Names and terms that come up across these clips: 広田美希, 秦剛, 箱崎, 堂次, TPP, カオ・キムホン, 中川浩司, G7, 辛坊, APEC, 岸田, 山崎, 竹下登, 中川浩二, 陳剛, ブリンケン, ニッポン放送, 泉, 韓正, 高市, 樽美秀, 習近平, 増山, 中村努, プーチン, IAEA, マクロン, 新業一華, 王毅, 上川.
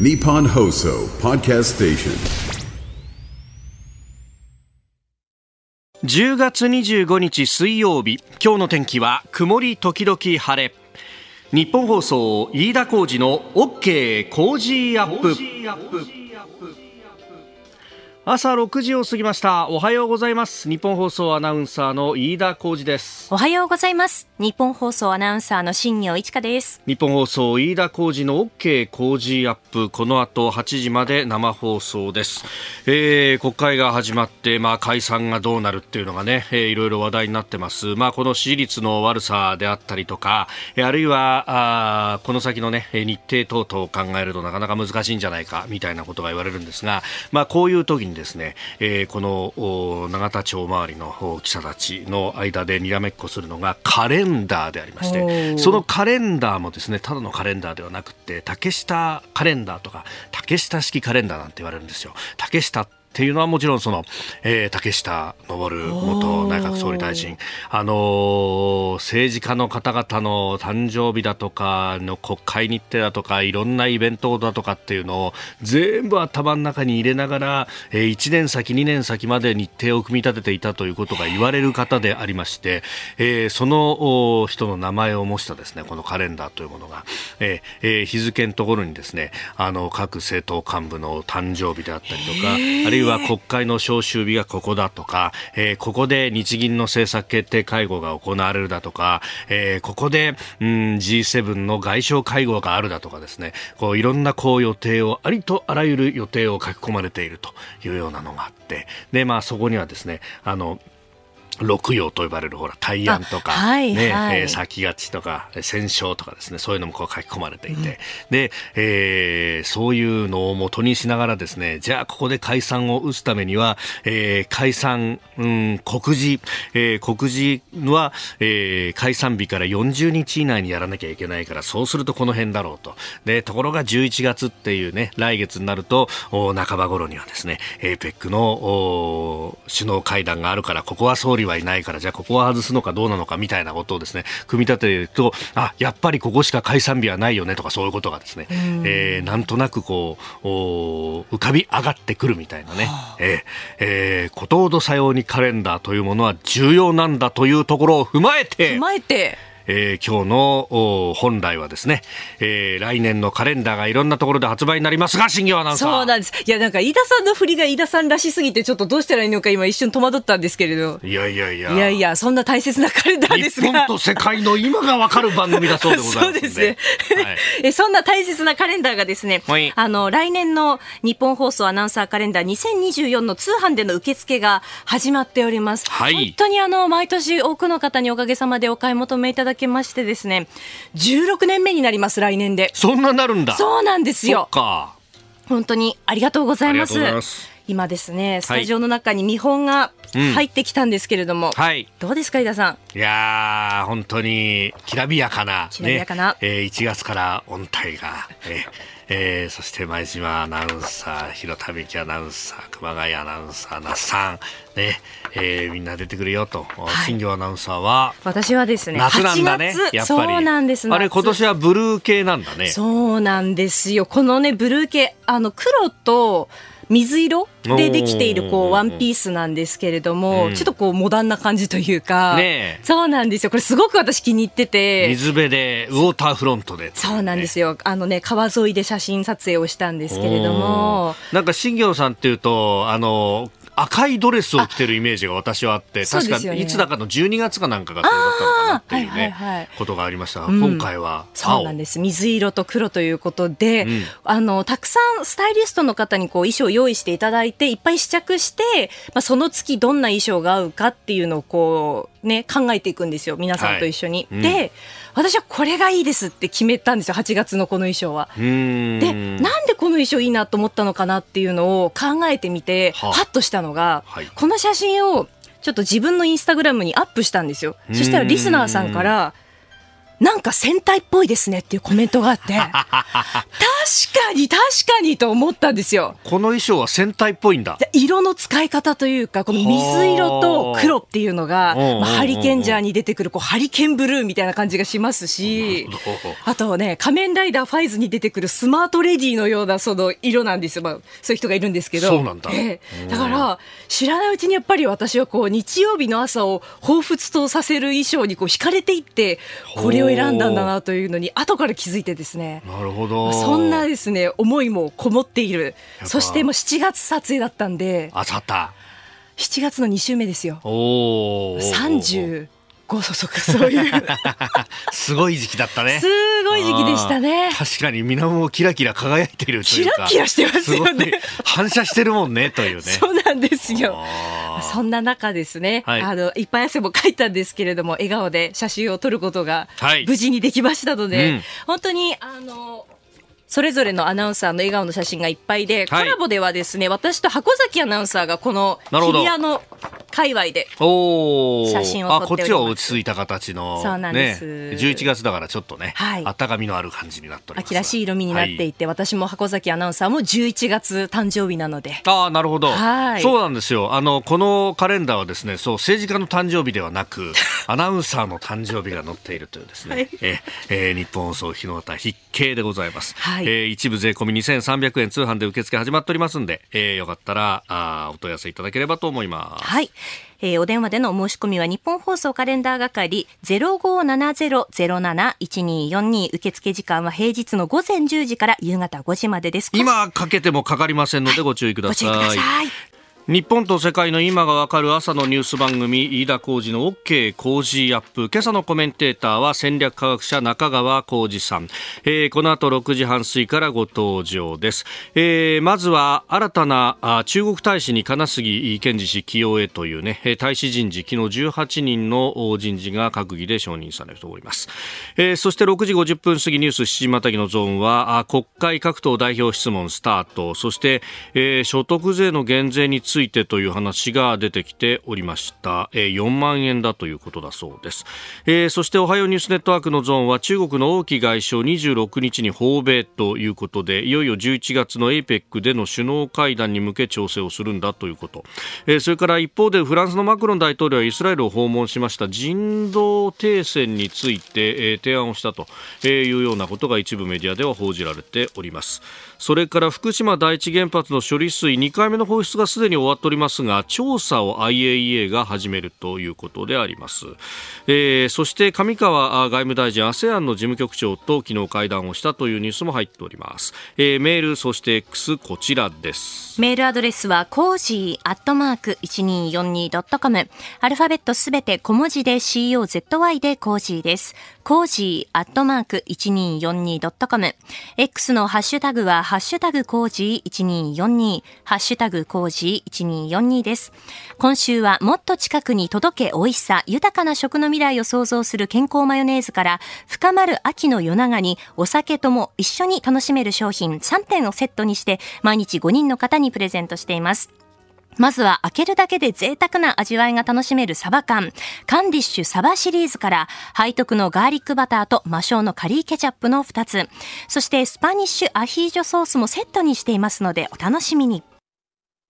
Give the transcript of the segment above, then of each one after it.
ニッポン放送ポッドキャストステーション10月25日水曜日、今日の天気は曇り時々晴れ。日本放送飯田浩司の OK 工事アップ。朝6時を過ぎました。おはようございます。日本放送アナウンサーの飯田浩司です。おはようございます。日本放送アナウンサーの新業一華です。日本放送飯田浩司の OK 工事アップ、この後8時まで生放送です。国会が始まって、解散がどうなるっていうのがね、いろいろ話題になってます。この支持率の悪さであったりとか、あるいはこの先のね、日程等々を考えるとなかなか難しいんじゃないかみたいなことが言われるんですが、こういう時にですね、この永田町周りの記者たちの間でにらめっこするのがカレンダーでありまして、そのカレンダーもですね、ただのカレンダーではなくて竹下カレンダーとか竹下式カレンダーなんて言われるんですよ。竹下っていうのはもちろんその、竹下登元内閣総理大臣、政治家の方々の誕生日だとかの国会日程だとかいろんなイベントだとかっていうのを全部頭の中に入れながら、1年先2年先まで日程を組み立てていたということが言われる方でありまして、その人の名前を模したですね、このカレンダーというものが、日付のところにですね、各政党幹部の誕生日であったりとか、あるいは国会の召集日がここだとか、ここで日銀の政策決定会合が行われるだとか、ここで、G7 の外相会合があるだとかですね、いろんな予定を、ありとあらゆる予定を書き込まれているというようなのがあって、で、そこにはですね、六曜と呼ばれる大安とか、先勝ちとか戦勝とかですね、そういうのも書き込まれていて、で、そういうのを元にしながらですね、じゃあここで解散を打つためには、解散、告示、告示は、解散日から40日以内にやらなきゃいけないから、そうするとこの辺だろうと。で、ところが11月っていうね、来月になると半ば頃にはですね、APEC の首脳会談があるから、ここは総理はいないから、じゃあここは外すのかどうなのかみたいなことをですね、組み立てると、やっぱりここしか解散日はないよねとか、そういうことがですね、なんとなく浮かび上がってくるみたいなね、ことほどさようにカレンダーというものは重要なんだというところを踏まえて今日の本来はですね、来年のカレンダーがいろんなところで発売になりますが、新業アナウンサー。そうなんです。いや、なんか飯田さんの振りが飯田さんらしすぎて、ちょっとどうしたらいいのか今一瞬戸惑ったんですけれど。いやいや、そんな大切なカレンダーですが、日本と世界の今がわかる番組だそうでございます。そうですね。そんな大切なカレンダーがですね、来年の日本放送アナウンサーカレンダー2024の通販での受付が始まっております。本当に毎年多くの方におかげさまでお買い求めいただけましてですね、16年目になります。来年でそんななるんだ。そうなんですよ。そっか、本当にありがとうございます。今ですね、スタジオの中に見本が入ってきたんですけれども、どうですか、井田さん。いやー、本当にきらびやかな、1月から音体が、そして前島アナウンサー、広田美希アナウンサー、熊谷アナウンサー、那須さんね、みんな出てくるよと。新業アナウンサーは、私はですね、夏なんだね、やっぱり。そうなんです。あれ、今年はブルー系なんだね。そうなんですよ。このね、ブルー系、黒と水色でできているワンピースなんですけれども、ちょっとモダンな感じというか、そうなんですよ。これすごく私気に入ってて、水辺でウォーターフロントで、そうなんですよ。川沿いで写真撮影をしたんですけれども、なんか新業さんっていうと赤いドレスを着てるイメージが私はあって、確かいつだかの12月かなんかがそうだったのかなっていうね、ことがありましたが、今回は青。そうなんです。水色と黒ということで、たくさんスタイリストの方に衣装を用意していただいて、いっぱい試着して、その月どんな衣装が合うかっていうのを考えていくんですよ、皆さんと一緒に。で、私はこれがいいですって決めたんですよ、8月のこの衣装は。で、なんでこの衣装いいなと思ったのかなっていうのを考えてみて、ハッとしたのが、この写真をちょっと自分のインスタグラムにアップしたんですよ。そしたらリスナーさんから、なんか戦隊っぽいですねっていうコメントがあって、かに確かにと思ったんですよ。この衣装は戦隊っぽいんだ。色の使い方というか、この水色と黒っていうのが、まあ、ハリケンジャーに出てくるこうハリケンブルーみたいな感じがしますし、あとね、仮面ライダーファイズに出てくるスマートレディのようなその色なんですよ。まあ、そういう人がいるんですけど。そうなんだ。だから知らないうちにやっぱり私はこう日曜日の朝を彷彿とさせる衣装にこう惹かれていって、これを選んだんだなというのに後から気づいてですね。なるほど。そんなですね思いもこもっている。そしてもう7月撮影だったんで。あ、そうだった。7月の2週目ですよ。おお。そういうすごい時期だったね。すごい時期でしたね。確かに水面もキラキラ輝いてるというか、キラキラしてますよね。反射してるもんねというね。そうなんですよ。そんな中ですね、はい、いっぱい汗もかいたんですけれども、笑顔で写真を撮ることが無事にできましたので、はい、本当にそれぞれのアナウンサーの笑顔の写真がいっぱいで、コラボではですね、私と箱崎アナウンサーがこの日比谷の界隈で写真を撮っております。こっちは落ち着いた形の、そうなんです、ね、11月だからちょっとね、はい、温かみのある感じになっております。秋らしい色味になっていて、はい、私も箱崎アナウンサーも11月誕生日なので。ああ、なるほど。はい、そうなんですよ。このカレンダーはですね、そう、政治家の誕生日ではなくアナウンサーの誕生日が載っているというですね、はい、日本放送日の旗必見でございます。はい、一部税込み2300円、通販で受付始まっておりますので、よかったらお問い合わせいただければと思います。はい、お電話でのお申し込みは日本放送カレンダー係 0570-07-1242、 受付時間は平日の午前10時から夕方5時までです。今かけてもかかりませんのでご注意ください。はい、ご注意ください。日本と世界の今がわかる朝のニュース番組、飯田浩司の OK 浩司アップ。今朝のコメンテーターは戦略科学者中川浩司さん、この後6時半過ぎからご登場です。まずは新たな中国大使に金杉健治氏起用へというね、大使人事、昨日18人の人事が閣議で承認されております。そして6時50分過ぎ、ニュース7時またぎのゾーンは国会各党代表質問スタート。そして、所得税の減税についてという話が出てきておりました。4万円だということだそうです。そしておはようニュースネットワークのゾーンは、中国の王毅外相26日に訪米ということで、いよいよ11月の APEC での首脳会談に向け調整をするんだということ。それから一方でフランスのマクロン大統領はイスラエルを訪問しました。人道停戦について提案をしたというようなことが一部メディアでは報じられております。それから福島第一原発の処理水2回目の放出がすでに終わっておりますが、調査を IAEA が始めるということであります。そして上川外務大臣、 ASEAN の事務局長と昨日会談をしたというニュースも入っております。メール、そして X、 こちらです。メールアドレスはkoji@1242.com、 アルファベットすべて小文字で COZY でkojiです。koji@1242.com、 X のハッシュタグはハッシュタグkoji1242、ハッシュタグkoji1242です。今週はもっと近くに届け美味しさ、豊かな食の未来を創造する健康マヨネーズから、深まる秋の夜長にお酒とも一緒に楽しめる商品3点をセットにして毎日5人の方にプレゼントしています。まずは開けるだけで贅沢な味わいが楽しめるサバ缶、カンディッシュサバシリーズから背徳のガーリックバターと魔性のカリーケチャップの2つ、そしてスパニッシュアヒージョソースもセットにしていますのでお楽しみに。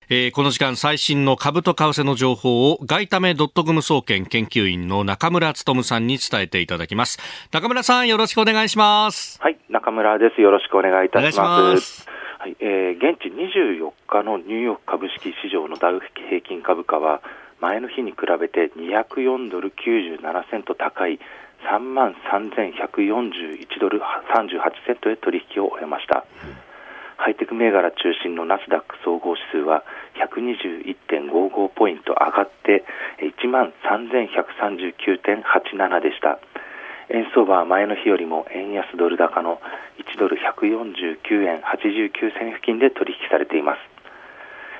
この時間最新の株と為替の情報を外為ドットコム総研研究員の中村努さんに伝えていただきます。中村さん、よろしくお願いします。はい、中村です。よろしくお願いいたします。はい、現地24日のニューヨーク株式市場のダウ平均株価は、前の日に比べて204ドル97セント高い33,141ドル38セントで取引を終えました。ハイテク銘柄中心のナスダック総合指数は 121.55 ポイント上がって 13,139.87 でした。円相場は前の日よりも円安ドル高の1ドル149円89銭付近で取引されていま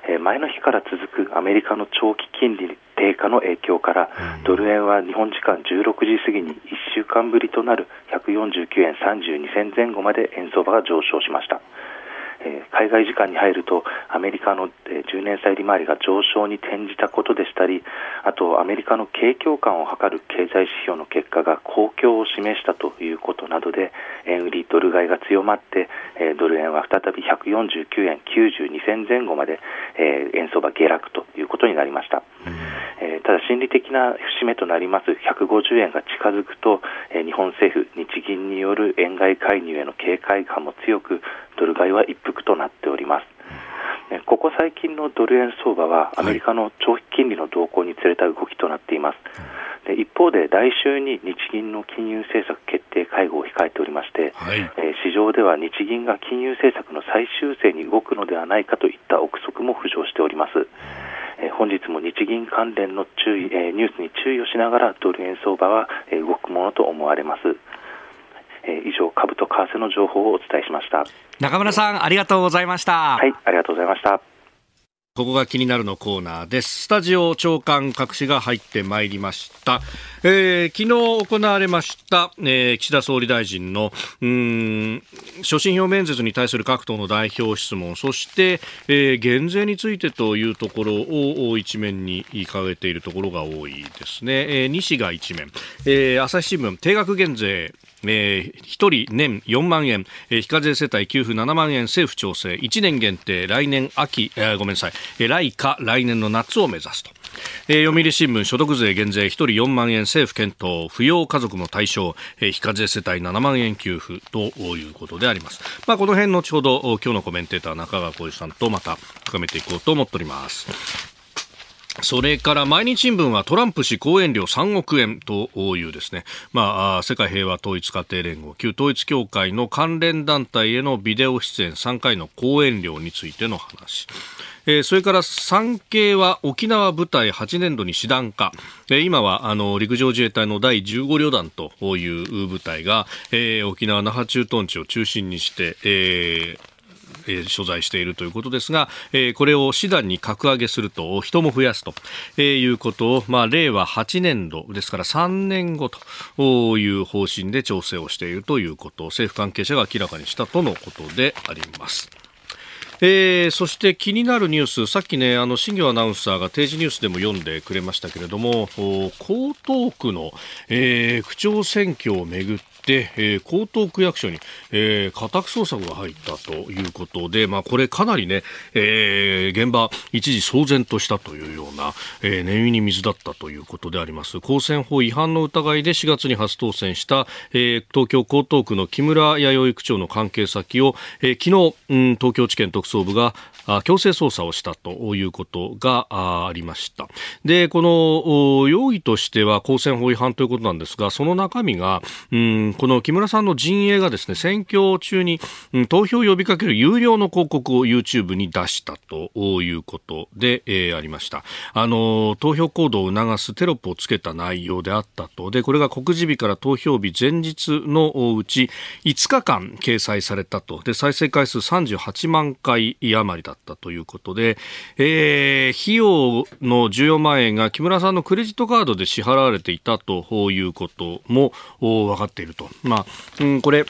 す。前の日から続くアメリカの長期金利低下の影響から、ドル円は日本時間16時過ぎに1週間ぶりとなる149円32銭前後まで円相場が上昇しました。海外時間に入るとアメリカの10年債利回りが上昇に転じたことでしたり、あとアメリカの景況感を測る経済指標の結果が好況を示したということなどで、円売りドル買いが強まってドル円は再び149円92銭前後まで円相場下落ということになりました。ただ心理的な節目となります150円が近づくと日本政府日銀による円買い介入への警戒感も強く、ドル買いは一服となっております。ここ最近のドル円相場はアメリカの長期金利の動向につれた動きとなっています。で一方で来週に日銀の金融政策決定会合を控えておりまして、市場では日銀が金融政策の最終正に動くのではないかといった憶測も浮上しております。本日も日銀関連のニュースに注意をしながらドル円相場は動くものと思われます。以上、株と為替の情報をお伝えしました。中村さん、ありがとうございました。はい、ありがとうございました。ここが気になるのコーナーです。スタジオ長官各紙が入ってまいりました、昨日行われました、岸田総理大臣の所信表明演説に対する各党の代表質問、そして、減税についてというところを一面に掲げているところが多いですね。西が一面、朝日新聞、定額減税1人年4万円、非課税世帯給付7万円政府調整、1年限定、来年秋、ごめんなさい、来か来年の夏を目指すと。読売新聞、所得税減税1人4万円政府検討、扶養家族も対象、非課税世帯7万円給付ということであります。まあ、この辺後ほど今日のコメンテーター中川浩一さんとまた深めていこうと思っております。それから毎日新聞はトランプ氏講演料3億円というですね、世界平和統一家庭連合、旧統一教会の関連団体へのビデオ出演3回の講演料についての話。それから産経は沖縄部隊8年度に師団化、今は陸上自衛隊の第15旅団という部隊が、沖縄那覇駐屯地を中心にして、所在しているということですが、これを師団に格上げすると人も増やすということを、令和8年度ですから3年後という方針で調整をしているということを政府関係者が明らかにしたとのことであります。そして気になるニュース、さっきね、新業アナウンサーが定時ニュースでも読んでくれましたけれども、江東区の、区長選挙をめぐって、江東区役所に、家宅捜索が入ったということで、これかなりね、現場一時騒然としたというような、念入りに水だったということであります。公選法違反の疑いで4月に初当選した、東京江東区の木村弥生区長の関係先を、昨日、東京地検特捜部が強制捜査をしたということがありました。で、この容疑としては公選法違反ということなんですが、その中身がこの木村さんの陣営がですね、選挙中に投票を呼びかける有料の広告を YouTube に出したということで、ありました。投票行動を促すテロップをつけた内容であったと。でこれが告示日から投票日前日のうち5日間掲載されたと。で再生回数38万回余りだったということで、費用の14万円が木村さんのクレジットカードで支払われていたということも分かっていると。これ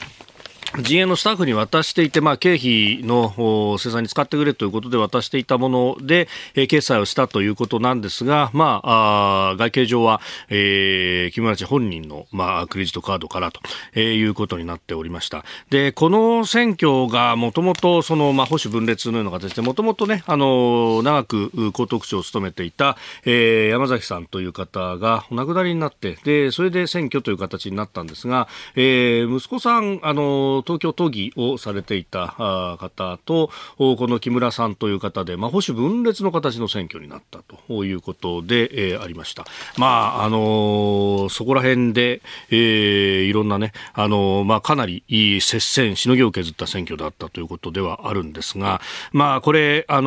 陣営のスタッフに渡していて、経費の生産に使ってくれということで渡していたもので、決済をしたということなんですが、外形上は、木村氏本人の、クレジットカードからと、いうことになっておりました。で、この選挙がもともと、保守分裂のような形で、もともとね、長く江東区長を務めていた、山崎さんという方がお亡くなりになって、で、それで選挙という形になったんですが、息子さん、東京都議をされていた方とこの木村さんという方で、保守分裂の形の選挙になったということで、ありました。そこら辺で、いろんなね、かなり接戦、しのぎを削った選挙だったということではあるんですが、これスタ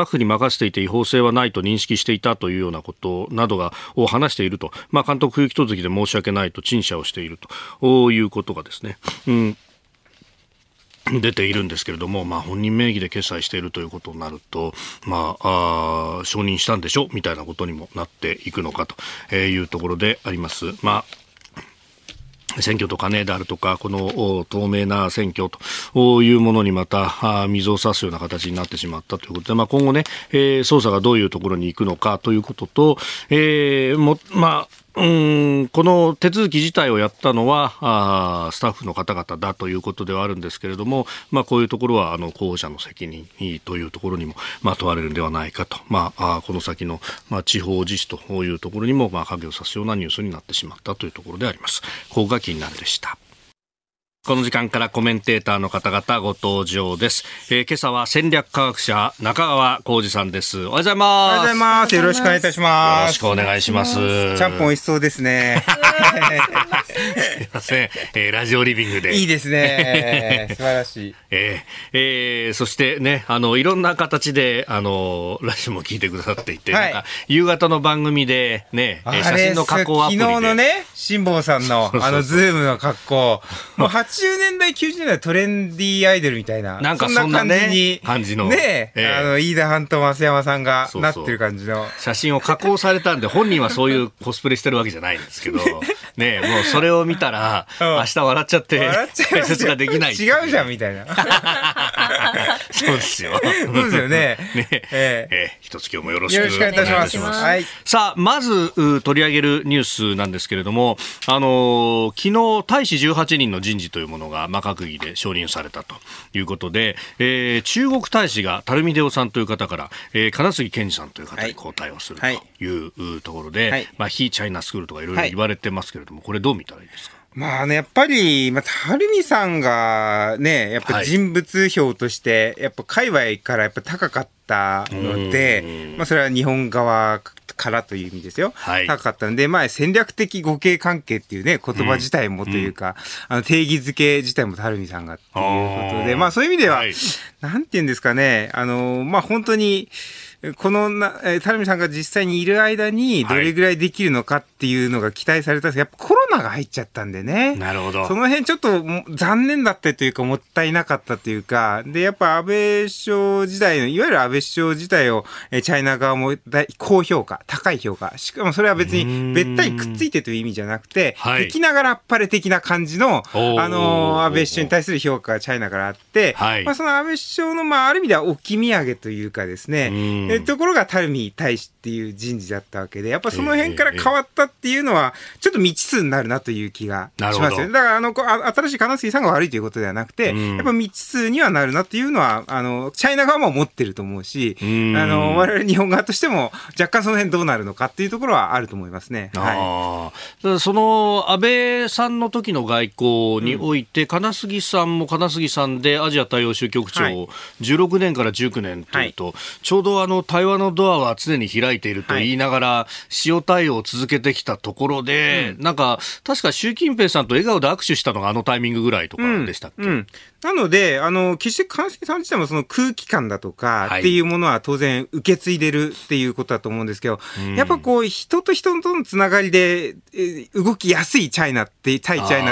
ッフに任せていて違法性はないと認識していたというようなことなどを話していると、監督不行き届きで申し訳ないと陳謝をしているということがですね、出ているんですけれども、本人名義で決済しているということになると、承認したんでしょみたいなことにもなっていくのかというところであります。選挙とかね、であるとか、この透明な選挙というものにまた水を差すような形になってしまったということで、まあ、今後ね、捜査がどういうところに行くのかということと、この手続き自体をやったのはスタッフの方々だということではあるんですけれども、まあ、こういうところは候補者の責任というところにも、まあ、問われるのではないかと、まあ、この先の、まあ、地方自治というところにも、まあ、影を差すようなニュースになってしまったというところであります。ここが気になるでした。この時間からコメンテーターの方々ご登場です。今朝は戦略科学者中川浩二さんです。おはようございます。おはようございます。よろしくお願いいたします。よろしくお願いします。ちゃんぽん美味しそうですね。すいません、ラジオリビングでいいですね。素晴らしい。そしてね、いろんな形でラジオも聞いてくださっていて、はい、なんか夕方の番組でね、写真の加工アプリで昨日のね、辛坊さんのズームの格好、もう80年代90年代トレンディーアイドルみたいな、なんかそんな、ね、感じのね、飯田藩と増山さんがなってる感じの写真を加工されたんで、本人はそういうコスプレしてるわけじゃないんですけどね、もうそれを見たら明日笑っちゃって解説ができない。違うじゃんみたいな。そうですよ。そうですよね。ね、一月もよろしくお願いいたします。はい、さあまず取り上げるニュースなんですけれども、昨日大使18人の人事というものが、まあ、閣議で承認されたということで、中国大使が樽美秀さんという方から、金杉健治さんという方に交代をするというところで、はい、まあ、非チャイナスクールとかいろいろ言われてますけれども、はい、これどう見たらいいですか。まあね、やっぱり、まあ、春美さんがね、やっぱ人物評として、やっぱ界隈からやっぱ高かったので、はい、まあそれは日本側からという意味ですよ。はい、高かったので、まあ戦略的互恵関係っていうね、言葉自体もというか、定義づけ自体も春美さんがっていうことで、まあそういう意味では、はい、なんていうんですかね、まあ本当に、この垂水さんが実際にいる間にどれぐらいできるのかっていうのが期待されたんですが、やっぱコロナが入っちゃったんでね。なるほど。その辺ちょっと残念だったというか、もったいなかったというか、で、やっぱ安倍首相時代の、いわゆる安倍首相時代を、チャイナ側も高評価、高い評価。しかもそれは別にべったりくっついてという意味じゃなくて、はい、敵ながらあっぱれ的な感じの、安倍首相に対する評価がチャイナからあって、はい、まあ、その安倍首相の、まあ、ある意味では置き土産というかですね、ところが垂水大使っていう人事だったわけで、やっぱその辺から変わったっていうのはちょっと未知数になるなという気がしますよね。だから新しい金杉さんが悪いということではなくて、やっぱ未知数にはなるなというのはチャイナ側も持ってると思うし、我々日本側としても若干その辺どうなるのかっていうところはあると思いますね。はい、その安倍さんの時の外交において、金杉さんも金杉さんでアジア大洋州局長を16年から19年というと、はい、ちょうど対話のドアは常に開いていると言いながら塩対応を続けてきたところで、なんか確か習近平さんと笑顔で握手したのがタイミングぐらいとかでしたっけ。なので決して金杉さん自体もその空気感だとかっていうものは当然受け継いでるっていうことだと思うんですけど、やっぱこう人と人とのつながりで動きやすい対チャイナ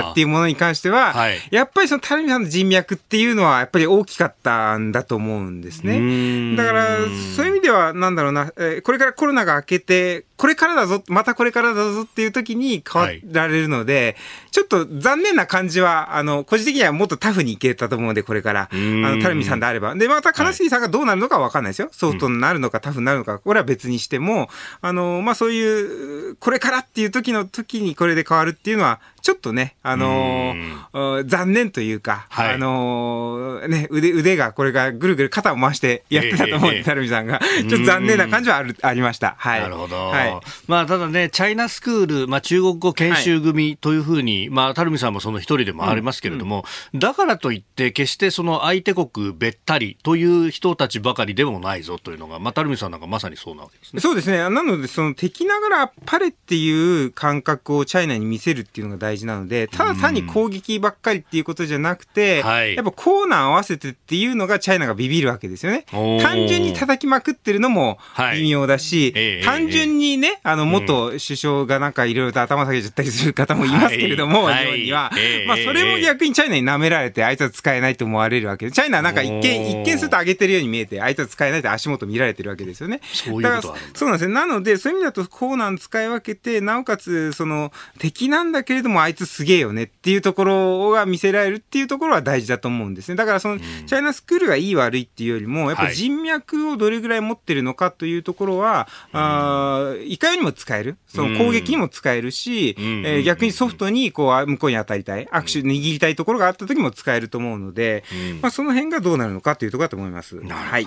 っていうものに関しては、はい、やっぱりその垂水さんの人脈っていうのはやっぱり大きかったんだと思うんですね。だからそういう意味ではなんだろうな、これからコロナが明けてこれからだぞ、またこれからだぞっていう時に変わられるので、はい、ちょっと残念な感じは、個人的にはもっとタフにいけたと思うので、これから、垂水さんであれば。で、また、金杉さんがどうなるのかは分かんないですよ。ソフトになるのか、タフになるのか、これは別にしても、まあ、そういう、これからっていう時にこれで変わるっていうのは、ちょっとね、残念というか、はい、ね、腕が、これがぐるぐる肩を回してやってたと思うので、垂水さんが。ちょっと残念な感じはありました。はい。なるほど。はい、まあ、ただね、チャイナスクール、まあ、中国語研修組というふうに、はい、まあ、垂水さんもその一人でもありますけれども、だからといって決してその相手国べったりという人たちばかりでもないぞというのが、まあ、垂水さんなんかまさにそうなわけですね。そうですね。なのでその敵ながらあっぱれっていう感覚をチャイナに見せるっていうのが大事なので、ただ単に攻撃ばっかりっていうことじゃなくて、はい、やっぱコーナー合わせてっていうのがチャイナがビビるわけですよね。単純に叩きまくってるのも微妙だし、はい、単純にね、元首相がなんかいろいろと頭下げちゃったりする方もいますけれども、はい、日本には、まあ、それも逆にチャイナに舐められて、あいつは使えないと思われるわけで、チャイナはなんか一見すると上げてるように見えて、あいつは使えないって足元見られてるわけですよね。そういうことあるんだ。だからそうなんですね。なのでそういう意味だとコーナー使い分けて、なおかつその敵なんだけれどももあいつすげえよねっていうところが見せられるっていうところは大事だと思うんですね。だからそのチャイナスクールがいい悪いっていうよりもやっぱり人脈をどれぐらい持ってるのかというところは、はい、いかようにも使える、その攻撃にも使えるし、逆にソフトにこう向こうに当たりたい、握手握りたいところがあった時も使えると思うので、まあ、その辺がどうなるのかというところだと思います。はい、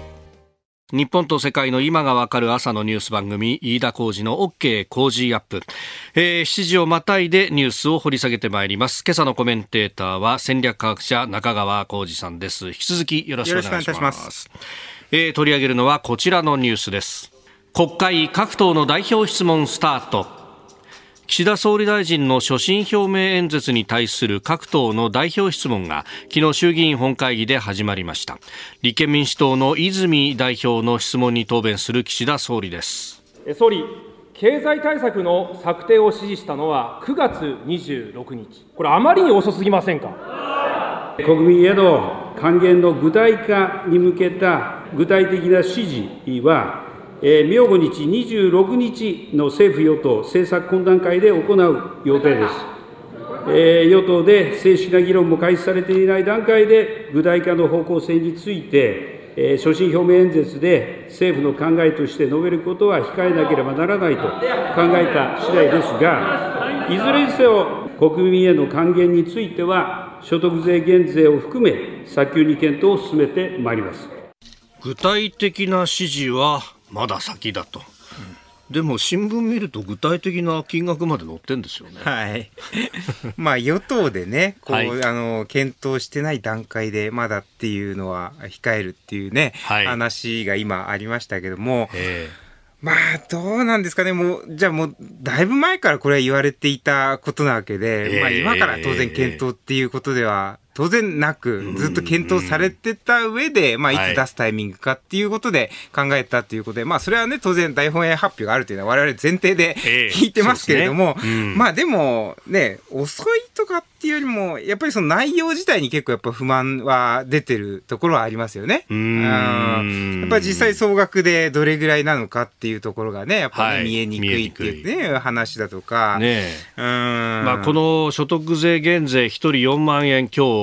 日本と世界の今がわかる朝のニュース番組、飯田浩司の OK 工事アップ、7時をまたいでニュースを掘り下げてまいります。今朝のコメンテーターは戦略科学者中川浩司さんです。引き続きよろしくお願いします。よろしくお願いします。取り上げるのはこちらのニュースです。国会各党の代表質問スタート。岸田総理大臣の所信表明演説に対する各党の代表質問が昨日衆議院本会議で始まりました。立憲民主党の泉代表の質問に答弁する岸田総理です。総理、経済対策の策定を指示したのは9月26日。これあまりに遅すぎませんか。国民への還元の具体化に向けた具体的な指示は明後日26日の政府与党政策懇談会で行う予定です。与党で正式な議論も開始されていない段階で具体化の方向性について、所信表明演説で政府の考えとして述べることは控えなければならないと考えた次第ですが、いずれにせよ国民への還元については所得税減税を含め早急に検討を進めてまいります。具体的な指示はまだ先だと、でも新聞見ると具体的な金額まで載ってんですよね。はい、まあ与党でね、こう、はい、検討してない段階でまだっていうのは控えるっていうね、はい、話が今ありましたけども、まあどうなんですかね。もうじゃあもうだいぶ前からこれは言われていたことなわけで、まあ、今から当然検討っていうことでは当然なく、ずっと検討されてた上で、まあ、いつ出すタイミングかっていうことで考えたということで、はい、まあ、それはね、当然、大本営発表があるというのは我々前提で聞いてますけれども、まあ、でもね、遅いとかっていうよりも、やっぱりその内容自体に結構やっぱ不満は出てるところはありますよね。やっぱり実際総額でどれぐらいなのかっていうところがね、やっぱり見えにくいっていうね、話だとか。ね、まあ、この所得税減税1人4万円強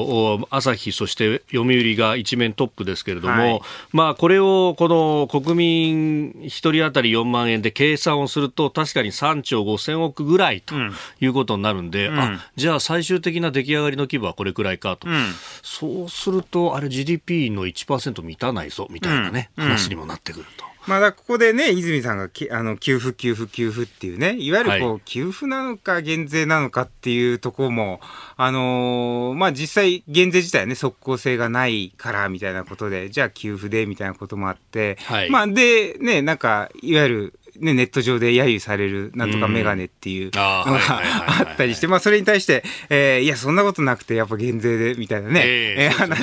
朝日そして読売が一面トップですけれども、はい、まあ、これをこの国民1人当たり4万円で計算をすると確かに3兆5000億ぐらいということになるんで、あ、じゃあ最終的な出来上がりの規模はこれくらいかと、そうするとあれ GDP の 1% 満たないぞみたいなね、話にもなってくると。まあ、だここでね、泉さんが給付っていうね、いわゆるこう給付なのか減税なのかっていうところも、まあ、実際減税自体はね、即効性がないからみたいなことで、じゃあ給付でみたいなこともあって、はい、まあ、でね、なんかいわゆるね、ネット上で揶揄されるなんとかメガネっていうのがあったりして、まあ、それに対して、いやそんなことなくてやっぱ減税でみたいなね、話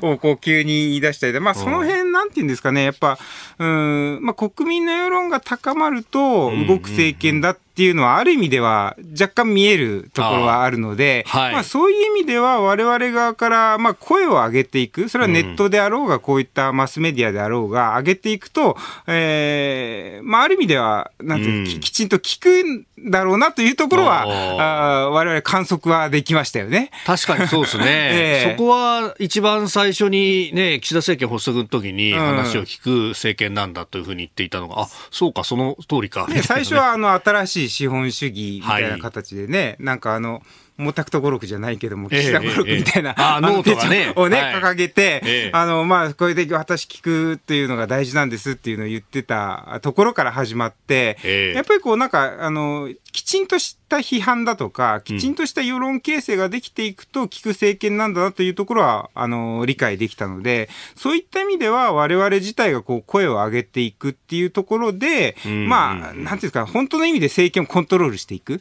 をこう急に言い出したりで、まあ、その辺なんていうんですかね、やっぱまあ、国民の世論が高まると動く政権だっていうのはある意味では若干見えるところはあるので、はい、まあ、そういう意味では我々側からまあ声を上げていく、それはネットであろうがこういったマスメディアであろうが上げていくと、まあ、ある意味ではなんていうきちんと聞くんだろうなというところは、我々観測はできましたよね。確かにそうですね、そこは一番最初に、ね、岸田政権発足の時に話を聞く政権なんだというふうに言っていたのが、あ、そうか、その通りか、ね、最初は新しい資本主義みたいな形でね、はい、なんか毛沢東語録じゃないけども、岸田語録みたいな、ノートをね、掲げて、これで私聞くというのが大事なんですっていうのを言ってたところから始まって、やっぱりこうなんか、きちんとした批判だとか、きちんとした世論形成ができていくと聞く政権なんだなというところは、理解できたので、そういった意味では我々自体がこう声を上げていくっていうところで、まあ、なんていうんですか、本当の意味で政権をコントロールしていく、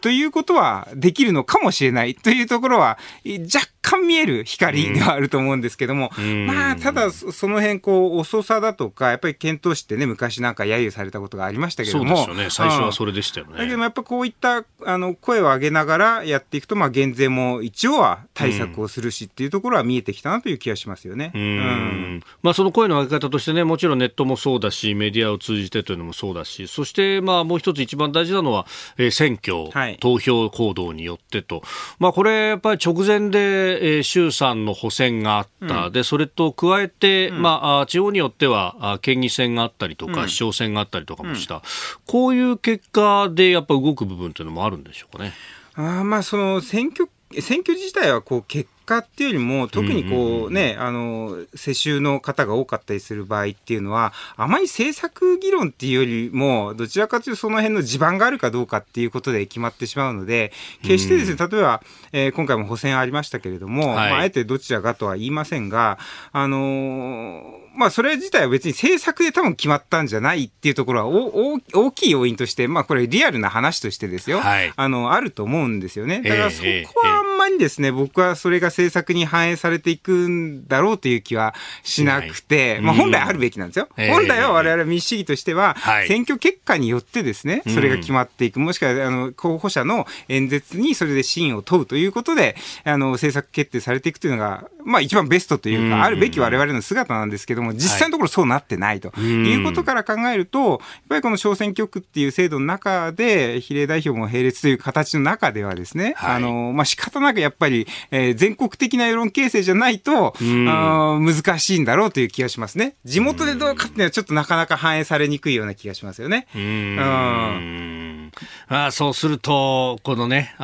ということはできるのかもしれないというところは若干見える光ではあると思うんですけども、まあただその辺こう遅さだとかやっぱり検討してね、昔なんか揶揄されたことがありましたけども、そうですよね、最初はそれでしたよね。だけどもやっぱこういった声を上げながらやっていくと、まあ減税も一応は対策をするしっていうところは見えてきたなという気がしますよね。まあその声の上げ方としてね、もちろんネットもそうだしメディアを通じてというのもそうだし、そしてまあもう一つ一番大事なのは、選挙、投票行動によってと、まあこれやっぱり直前で、衆参の補選があった、でそれと加えて、まあ地方によっては県議選があったりとか、市長選があったりとかもした、こういう結果でやっぱ動く部分というのもあるんでしょうかね。まあその選挙自体はこう結果っていうよりも、特にこうね、世襲の方が多かったりする場合っていうのは、あまり政策議論っていうよりもどちらかというとその辺の地盤があるかどうかっていうことで決まってしまうので、決してですね、例えば、今回も補選ありましたけれども、あえてどちらがとは言いませんが、まあそれ自体は別に政策で多分決まったんじゃないっていうところは大きい要因として、まあこれリアルな話としてですよ、あると思うんですよね。だからそこはあんまりですね、僕はそれが政策に反映されていくんだろうという気はしなくて、まあ本来あるべきなんですよ。本来は我々民主主義としては、選挙結果によってですね、それが決まっていく、もしくは候補者の演説にそれで真意を問うということで、政策決定されていくというのが、まあ一番ベストというか、あるべき我々の姿なんですけども、実際のところそうなってないということから考えると、やっぱりこの小選挙区っていう制度の中で比例代表も並列という形の中ではですね、まあ仕方なくやっぱり全国的な世論形成じゃないと難しいんだろうという気がしますね。地元でどうかっていうのはちょっとなかなか反映されにくいような気がしますよね。そうするとこのね、い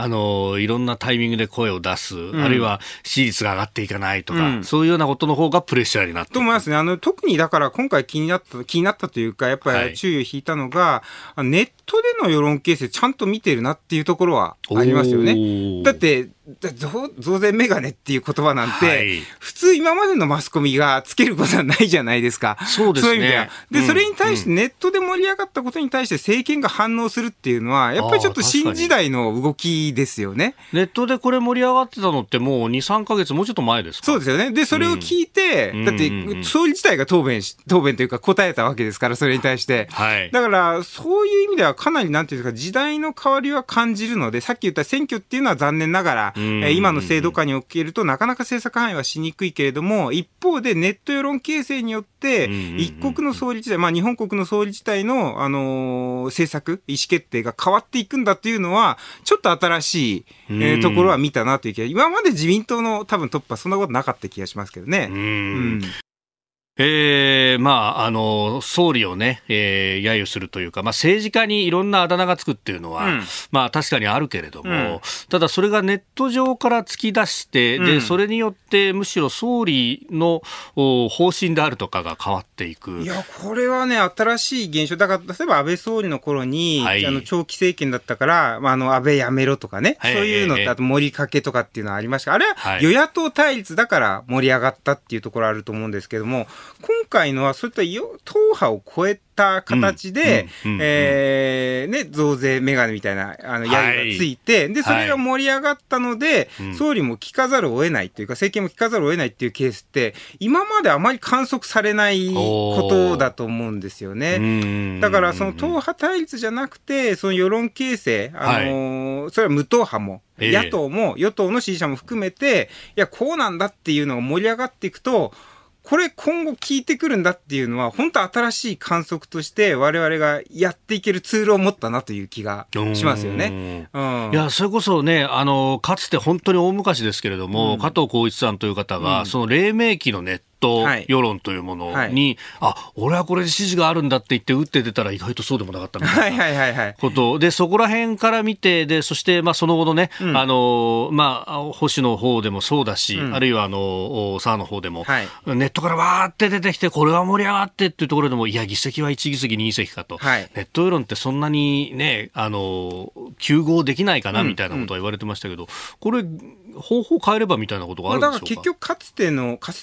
ろんなタイミングで声を出す、あるいは支持率が上がっていかないとか、そういうようなことの方がプレッシャーになっていくと思いますね。特にだから今回気になったというか、やっぱり注意を引いたのが、ネットでの世論形成ちゃんと見てるなっていうところはありますよね。だって増税メガネっていう言葉なんて、普通今までのマスコミがつけることはないじゃないですか。そうですね。そういう意味では。で、それに対してネットで盛り上がったことに対して政権が反応するっていうのは、やっぱりちょっと新時代の動きですよね。ネットでこれ盛り上がってたのってもう2、3ヶ月もうちょっと前ですか。そうですよね。で、それを聞いて、だって総理自体が答弁というか答えたわけですから、それに対して。だから、そういう意味ではかなりなんていうんですか、時代の変わりは感じるので、さっき言った選挙っていうのは残念ながら、今の制度下におけるとなかなか政策範囲はしにくいけれども、一方でネット世論形成によって一国の総理自体、日本国の総理自体の、政策意思決定が変わっていくんだというのはちょっと新しい、ところは見たなという気が、今まで自民党の多分トップはそんなことなかった気がしますけどね。総理をね、揶揄するというか、政治家にいろんなあだ名がつくっていうのは、確かにあるけれども、ただそれがネット上から突き出して、で、それによってむしろ総理の方針であるとかが変わっていく。いや、これはね、新しい現象。だから、例えば安倍総理の頃に、長期政権だったから、安倍やめろとかね、そういうのって、あと盛りかけとかっていうのはありました。あれは与野党対立だから盛り上がったっていうところあると思うんですけども、今回のはそういった党派を超えて形で、増税メガネみたいな揶揄がついて、でそれが盛り上がったので、総理も聞かざるを得ないというか、政権も聞かざるを得ないっていうケースって今まであまり観測されないことだと思うんですよね。だからその党派対立じゃなくて、その世論形成、それは無党派も、野党も与党の支持者も含めて、いやこうなんだっていうのが盛り上がっていくと、これ今後効いてくるんだっていうのは、本当新しい観測として我々がやっていけるツールを持ったなという気がしますよね。いや、それこそね、かつて本当に大昔ですけれども、加藤浩一さんという方が、その黎明期のネット世論というものに、はい、あ、俺はこれで支持があるんだって言って打って出たら意外とそうでもなかったみたいなことで、そこら辺から見て、でそしてまあその後のね、うん、まあ、保守の方でもそうだし、うん、あるいは左の方でも、はい、ネットからわーって出てきてこれは盛り上がってっていうところでも、いや議席は1議席2議席かと、はい、ネット世論ってそんなにね、休合できないかなみたいなことは言われてましたけど、うんうん、これ方法変えればみたいなことがあるんでしょうか。結局かつて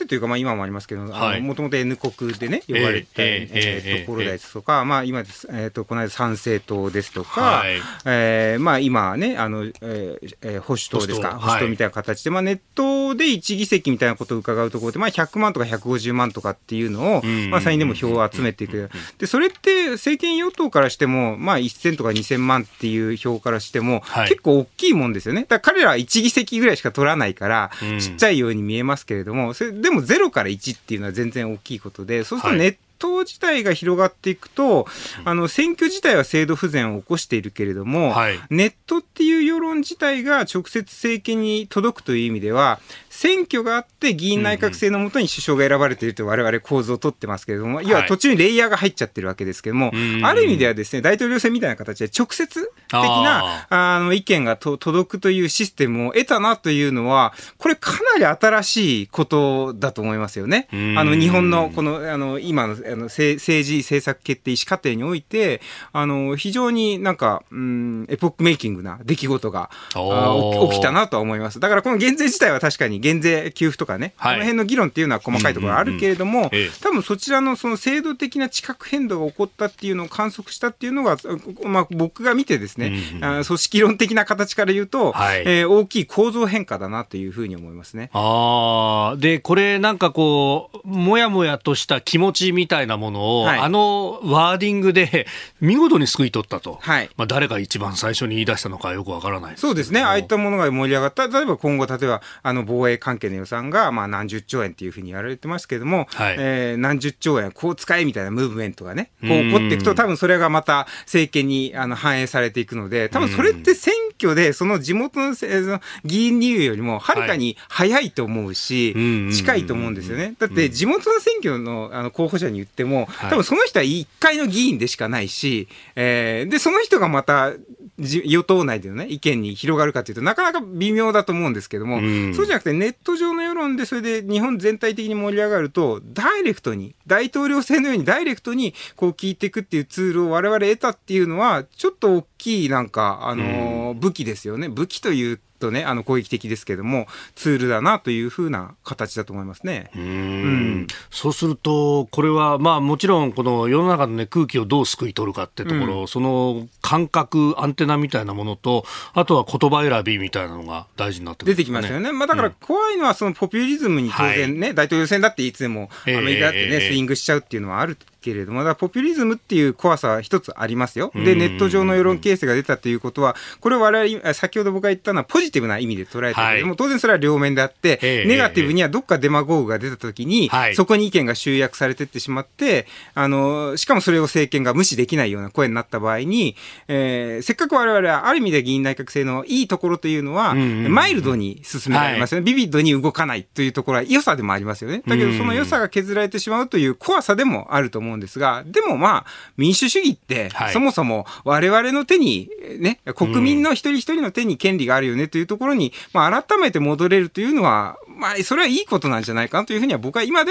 というか、まあ、今もありますけど、もともと N 国でね呼ばれて、ところですとか、まあ今です、この間参政党ですとか、はい、まあ、今ね保守党ですか、保守党みたいな形で、まあ、ネットで1議席みたいなことを伺うところで、まあ、100万とか150万とかっていうのを、まあ、参院でも票を集めていく。でそれって政権与党からしても、まあ、1000とか2000万っていう票からしても、はい、結構大きいもんですよね。だから彼らは1議席ぐらいしか取らないから、うん、ちっちゃいように見えますけれども、それでも0から1っていうのは全然大きいことで、そうするとネット自体が広がっていくと、選挙自体は制度不全を起こしているけれども、はい、ネットっていう世論自体が直接政権に届くという意味では、選挙があって議院内閣制の下に首相が選ばれているという我々構図を取ってますけれども、はい、いや途中にレイヤーが入っちゃってるわけですけども、ある意味ではですね、大統領選みたいな形で直接的な意見が届くというシステムを得たなというのは、これかなり新しいことだと思いますよね。日本のこの、今の政治政策決定意思過程において、非常になんか、エポックメイキングな出来事が起きたなとは思います。だからこの減税自体は確かに減税給付とかね、はい、この辺の議論っていうのは細かいところがあるけれども、多分そちらのその制度的な地殻変動が起こったっていうのを観測したっていうのが、まあ、僕が見てですね、組織論的な形から言うと、はい、大きい構造変化だなというふうに思いますね。でこれなんかこうもやもやとした気持ちみたいなものを、はい、ワーディングで見事に救い取ったと、はい、まあ、誰が一番最初に言い出したのかよくわからないです。そうですね、ああいったものが盛り上がった。例えば防衛関係の予算が、まあ、何十兆円っていうふうに言われてますけども、はい、何十兆円こう使えみたいなムーブメントがね、こう起こっていくと、多分それがまた政権に反映されていくので、多分それって選挙でその地元の議員に言うよりもはるかに早いと思うし、はい、近いと思うんですよね。だって地元の選挙の候補者に言ってでも、多分その人は1回の議員でしかないし、はい、でその人がまた与党内での、ね、意見に広がるかというとなかなか微妙だと思うんですけども、そうじゃなくてネット上の世論でそれで日本全体的に盛り上がると、ダイレクトに大統領選のようにダイレクトにこう聞いていくっていうツールを我々得たっていうのは、ちょっと大きいなんか、武器ですよね。武器というとね、攻撃的ですけども、ツールだなというふうな形だと思いますね。そうするとこれは、まあ、もちろんこの世の中の、ね、空気をどうすくい取るかってところ、その感覚アンテナみたいなものと、あとは言葉選びみたいなのが大事になってくる、ね、出てきますよね。まあ、だから怖いのはそのポピュリズムに当然ね、はい、大統領選だっていつでもアメリカだってね、スイングしちゃうっていうのはあるけれども、だからポピュリズムっていう怖さは一つありますよ。でネット上の世論形成が出たということは、これを我々先ほど僕が言ったのはポジティブな意味で捉えてるけども、当然それは両面であって、ネガティブにはどっかデマゴーグが出たときに、そこに意見が集約されていってしまって、しかもそれを政権が無視できないような声になった場合に、せっかく我々はある意味で議員内閣制のいいところというのは、マイルドに進められますよね、ビビッドに動かないというところは良さでもありますよね。だけどその良さが削られてしまうという怖さでもあると思うですが、でもまあ民主主義って、はい、そもそも我々の手に、ね、国民の一人一人の手に権利があるよねというところに、まあ、改めて戻れるというのは、まあ、それはいいことなんじゃないかなというふうには僕は今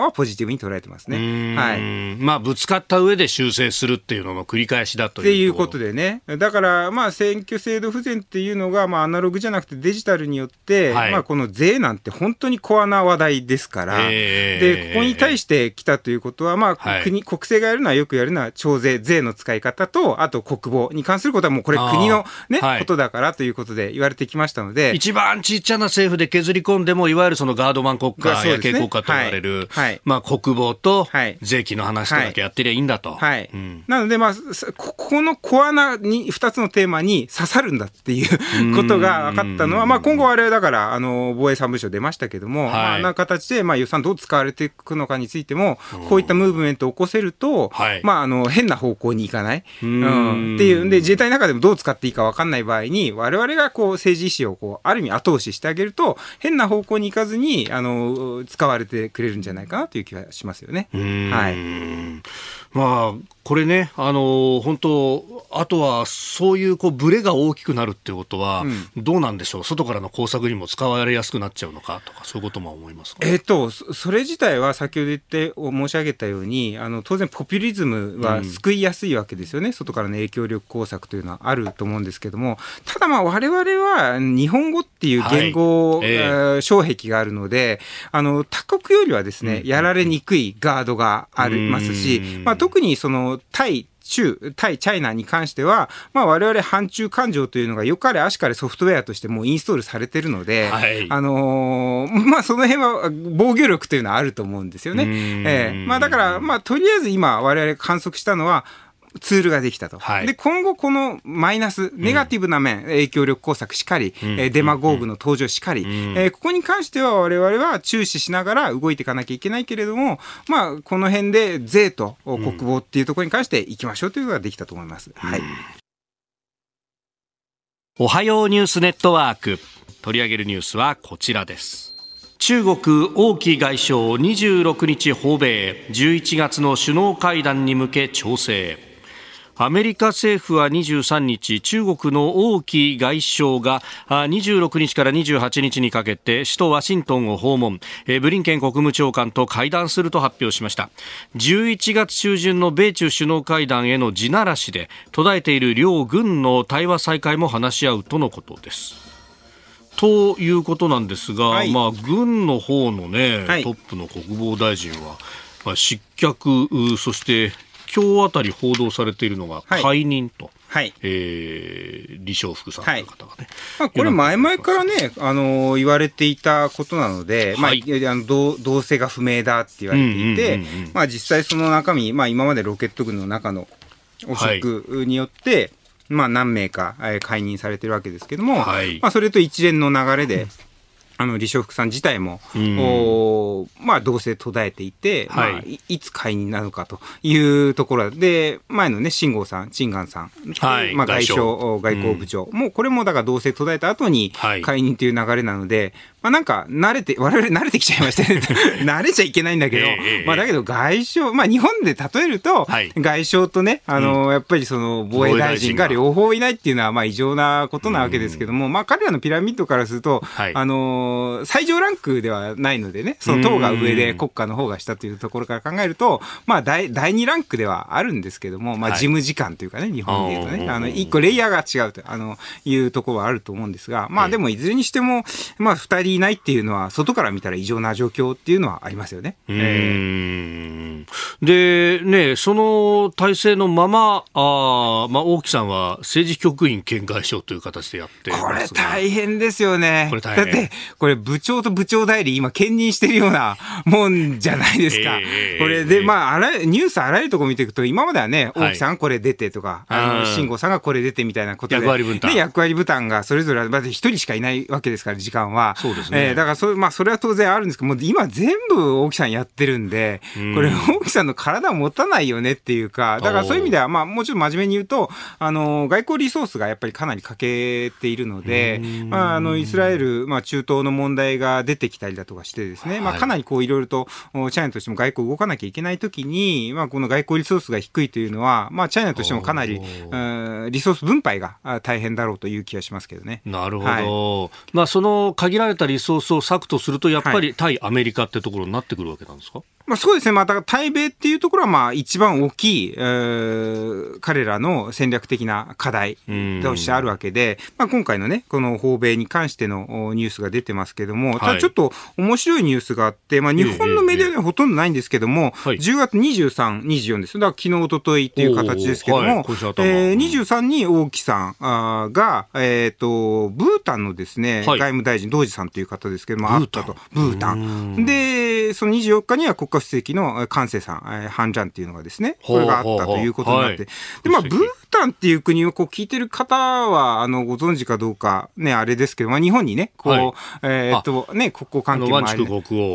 はポジティブに捉えてますね。はい、まあ、ぶつかった上で修正するっていうのの繰り返しだということでね。だからまあ選挙制度不全っていうのが、まあ、アナログじゃなくてデジタルによって、はい、まあ、この税なんて本当にコアな話題ですから、でここに対して来たということは、まあ、はい、国政がやるのはよくやるのは徴税、税の使い方と、あと国防に関することはもうこれ国の、ね、はい、ことだからということで言われてきましたので、一番ちっちゃな政府で削り込んでもいわゆるそのガードマン国家や警国家と言われる、はいはい、まあ、国防と税金の話とだけやってりゃいいんだと、はいはい、なので、まあ、このコアな2つのテーマに刺さるんだっていうことが分かったのは、まあ、今後我々だから防衛3文書出ましたけども、はい、まあ、あんな形で、まあ、予算どう使われていくのかについても、こういったムーブメント起こせると、はい、まあ、変な方向に行かない、っていうんで、自衛隊の中でもどう使っていいか分かんない場合に、我々がこう政治意思をこうある意味後押ししてあげると、変な方向に行かずに使われてくれるんじゃないかなという気がしますよね。はい、まあ、これね、本当あとはそういうブレが大きくなるっていうことは、どうなんでしょう、外からの工作にも使われやすくなっちゃうのかとか、そういうことも思いますか。それ自体は先ほど申し上げたように当然ポピュリズムは救いやすいわけですよね、外からの影響力工作というのはあると思うんですけども、ただまあ我々は日本語っていう言語、障壁があるので他国よりはですね、やられにくいガードがありますし、まあ、特に対チャイナに関しては、まあ、我々反中感情というのがよかれあしかれソフトウェアとしてもうインストールされてるので、はいまあ、その辺は防御力というのはあると思うんですよね。まあ、だから、まあ、とりあえず今我々観測したのはツールができたと、はい、で今後このマイナスネガティブな面、影響力工作しかり、デマゴーグの登場しかり、ここに関しては我々は注視しながら動いていかなきゃいけないけれども、まあ、この辺で税と国防っていうところに関していきましょうということができたと思います。はい、おはようニュースネットワーク、取り上げるニュースはこちらです。中国王毅外相26日訪米、11月の首脳会談に向け調整。アメリカ政府は23日、中国の王毅外相が26日から28日にかけて首都ワシントンを訪問、ブリンケン国務長官と会談すると発表しました。11月中旬の米中首脳会談への地ならしで、途絶えている両軍の対話再開も話し合うとのことです。ということなんですが、はい、まあ、軍の方のね、はい、トップの国防大臣は、まあ、失脚、そして今日あたり報道されているのが解任と、はい、李尚福さんという方がね、はい、これ前々からね言われていたことなので、はい、まあ、動静が不明だって言われていて、実際その中身、まあ、今までロケット軍の中の汚職によって、はい、まあ、何名か解任されてるわけですけども、はい、まあ、それと一連の流れで、李尚福さん自体も、まあ、動静途絶えていて、はい、まあ、いつ解任なのかというところで、前のね、秦剛さん、陳剛さん、はい、まあ、外交部長、もうこれもだから動静途絶えた後に解任という流れなので、はい、まあ、なんか我々慣れてきちゃいましたね慣れちゃいけないんだけど、まあ、だけど外相、まあ、日本で例えると、はい、外相とね、やっぱりその防衛大臣が両方いないっていうのは、まあ、異常なことなわけですけども、まあ、彼らのピラミッドからすると、はい、最上ランクではないのでね、その党が上で国家の方が下というところから考えると、まあ、第2ランクではあるんですけども、まあ、事務次官というかね、日本でいうとね、1個レイヤーが違うというところはあると思うんですが、まあ、でもいずれにしても、まあ、2人いないっていうのは外から見たら異常な状況っていうのはありますよね。でね、その体制のまま、まあ、王毅さんは政治局員兼外相という形でやってますが、これ大変ですよね。これ大変。だってこれ部長と部長代理今兼任してるようなもんじゃないですか。これで、まあ、ニュースあらゆるところ見ていくと、今まではね、王毅さんこれ出てとか、秦剛さんがこれ出てみたいなことで、役割分担がそれぞれまず一人しかいないわけですから、時間は。そうですね。だからまあ、それは当然あるんですけども、今全部王毅さんやってるんで、これ王毅さんの体持たないよねっていうか、だからそういう意味では、まあ、もうちょっと真面目に言うと、外交リソースがやっぱりかなり欠けているので、まあ、イスラエル、まあ、中東の問題が出てきたりだとかしてですね、まあ、かなりいろいろとチャイナとしても外交動かなきゃいけないときに、まあ、この外交リソースが低いというのは、まあ、チャイナとしてもかなりリソース分配が大変だろうという気がしますけどね。なるほど、はい、まあ、その限られたリソースを割くとすると、やっぱり対アメリカってところになってくるわけなんですか。まあ、そうですね、また対米っていうところは、まあ、一番大きい、彼らの戦略的な課題としてあるわけで、まあ、今回のね、この訪米に関してのニュースが出てますけども、はい、ただちょっと面白いニュースがあって、まあ、日本のメディアではほとんどないんですけども、10月23、24ですよ、だから昨日、おとといっていう形ですけども、はい、23に王毅さんが、ブータンのですね、はい、外務大臣、堂次さんという方ですけども、あったと、ブータン。で、その24日には国家主席の韓正さん、韓正っていうのがですね、これがあったということになって、はい、で、まあ、ブータンっていう国をこう聞いてる方はご存知かどうか、ね、あれですけど、まあ、日本にね、こう、はい、ね、国交関係もある、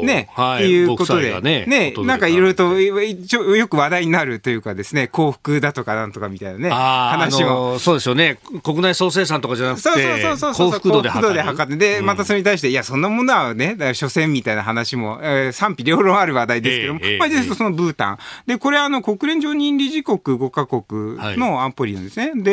ね、はい、っていうことで、ね、ね、なんかいろいろとよく話題になるというかですね、幸福だとかなんとかみたいなね、話も、そうですよね、国内総生産とかじゃなくて、幸福度で測って、で、またそれに対して、いや、そんなものはね、所詮みたいな話も、賛否両論ある話題ですけども、まあ、そのブータン。で、これ国連常任理事国5カ国の安保理なんですね。はい、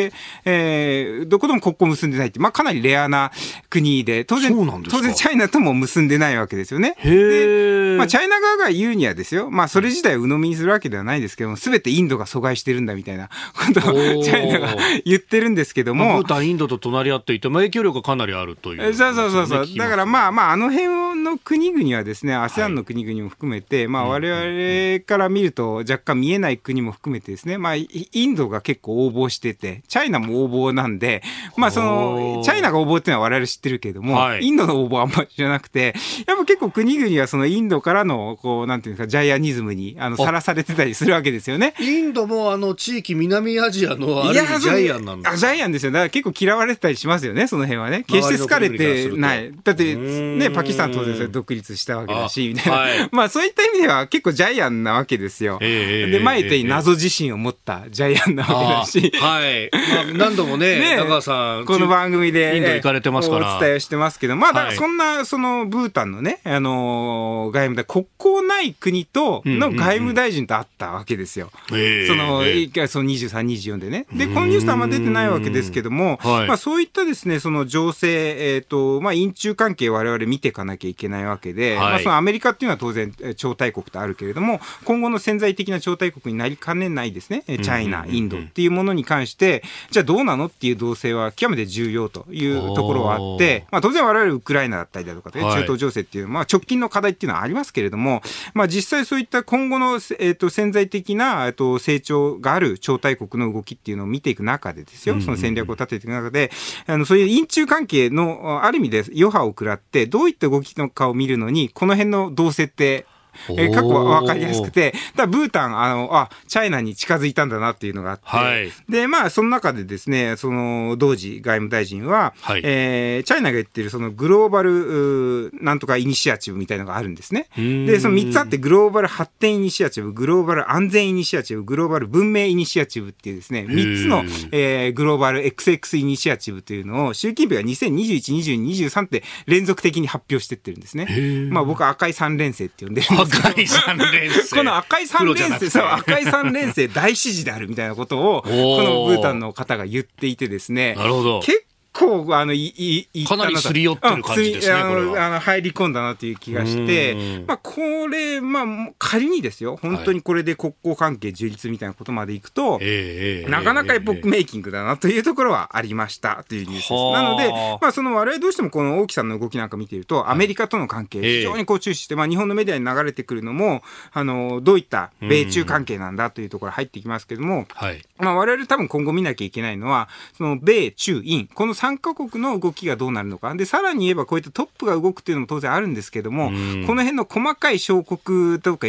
で、どことも国交を結んでないって、まあ、かなりレアな国で、当然チャイナとも結んでないわけですよね。で、まあ、チャイナ側が言うにはですよ、まあ、それ自体を鵜呑みにするわけではないですけども、すべてインドが阻害してるんだみたいなことをチャイナが言ってるんですけども。ブータン、インドと隣り合っていて、まあ、影響力がかなりあるという、ね。そう。だからまあ、辺の国々はですね、ASEAN の国々も含めて、はい、まあ、我々から見ると若干見えない国も含めてですね、まあ、インドが結構横暴してて、チャイナも横暴なんで、まあ、そのチャイナが横暴っていうのは我々知ってるけれども、はい、インドの横暴はあんまり知らなくて、やっぱ結構国々はそのインドからのこうなんていうんですか、ジャイアニズムにさらされてたりするわけですよね。インドも地域南アジアのあれジャイアンなんだ。ジャイアンですよ。だから結構嫌われてたりしますよね、その辺はね。決して好かれてない。だってね、パキスタン当然それ独立したわけだしみたいな、はい、まあ、そういった意味では結構ジャイアンなわけですよ。で、前手に謎自身を持ったジャイアンなわけだし、はい、まあ、何度も ね中川さんこの番組で、ね、インド行かれてますからお伝えしてますけど、まあ、だからそんな、はい、そのブータンのね、外務大国交ない国との外務大臣と会ったわけですよ、その23、24でね。で、このニュースはあんま出てないわけですけども、はい、まあ、そういったですね、その情勢、まあ、印中関係我々見ていかなきゃいけないわけで、はい、まあ、そのアメリカっていうのは当然超大国とあるけれども、今後の潜在的な超大国になりかねないですね、チャイナ、インドっていうものに関して、じゃあどうなのっていう動静は極めて重要というところはあって、まあ、当然我々ウクライナだったりだとか、ね、中東情勢っていう、まあ、直近の課題っていうのはありますけれども、まあ、実際そういった今後の、潜在的な、成長がある超大国の動きっていうのを見ていく中でですよ、その戦略を立てていく中で、そういう印中関係のある意味で余波を食らって、どういった動きのかを見るのに、この辺の動静って、過去は分かりやすくて、だブータンチャイナに近づいたんだなっていうのがあって、はい、で、まあ、その中でですね、その同時外務大臣は、はい、チャイナが言ってるそのグローバルなんとかイニシアチブみたいなのがあるんですね。で、その3つあって、グローバル発展イニシアチブ、グローバル安全イニシアチブ、グローバル文明イニシアチブっていうですね、3つの、グローバル XX イニシアチブというのを習近平が2021、22、23って連続的に発表してってるんですね。まあ、僕は赤い3連星って呼んでるんです。赤い三連星この赤い三連星さ、赤い三連星大支持であるみたいなことをこのブータンの方が言っていてですね、なるほど、結構かなりすり寄ってる感じですね。これは入り込んだなという気がして、まあ、これ、まあ、仮にですよ、本当にこれで国交関係樹立みたいなことまでいくと、なかなかエポックメイキングだなというところはありましたというニュースです。なので、まあ、その我々どうしてもこの王毅さんの動きなんか見ていると、アメリカとの関係非常にこう注視して、まあ、日本のメディアに流れてくるのもどういった米中関係なんだというところ入ってきますけども、まあ、我々多分今後見なきゃいけないのは、その米中印この3カ国の動きがどうなるのか。で、さらに言えばこういったトップが動くというのも当然あるんですけども、この辺の細かい小国とか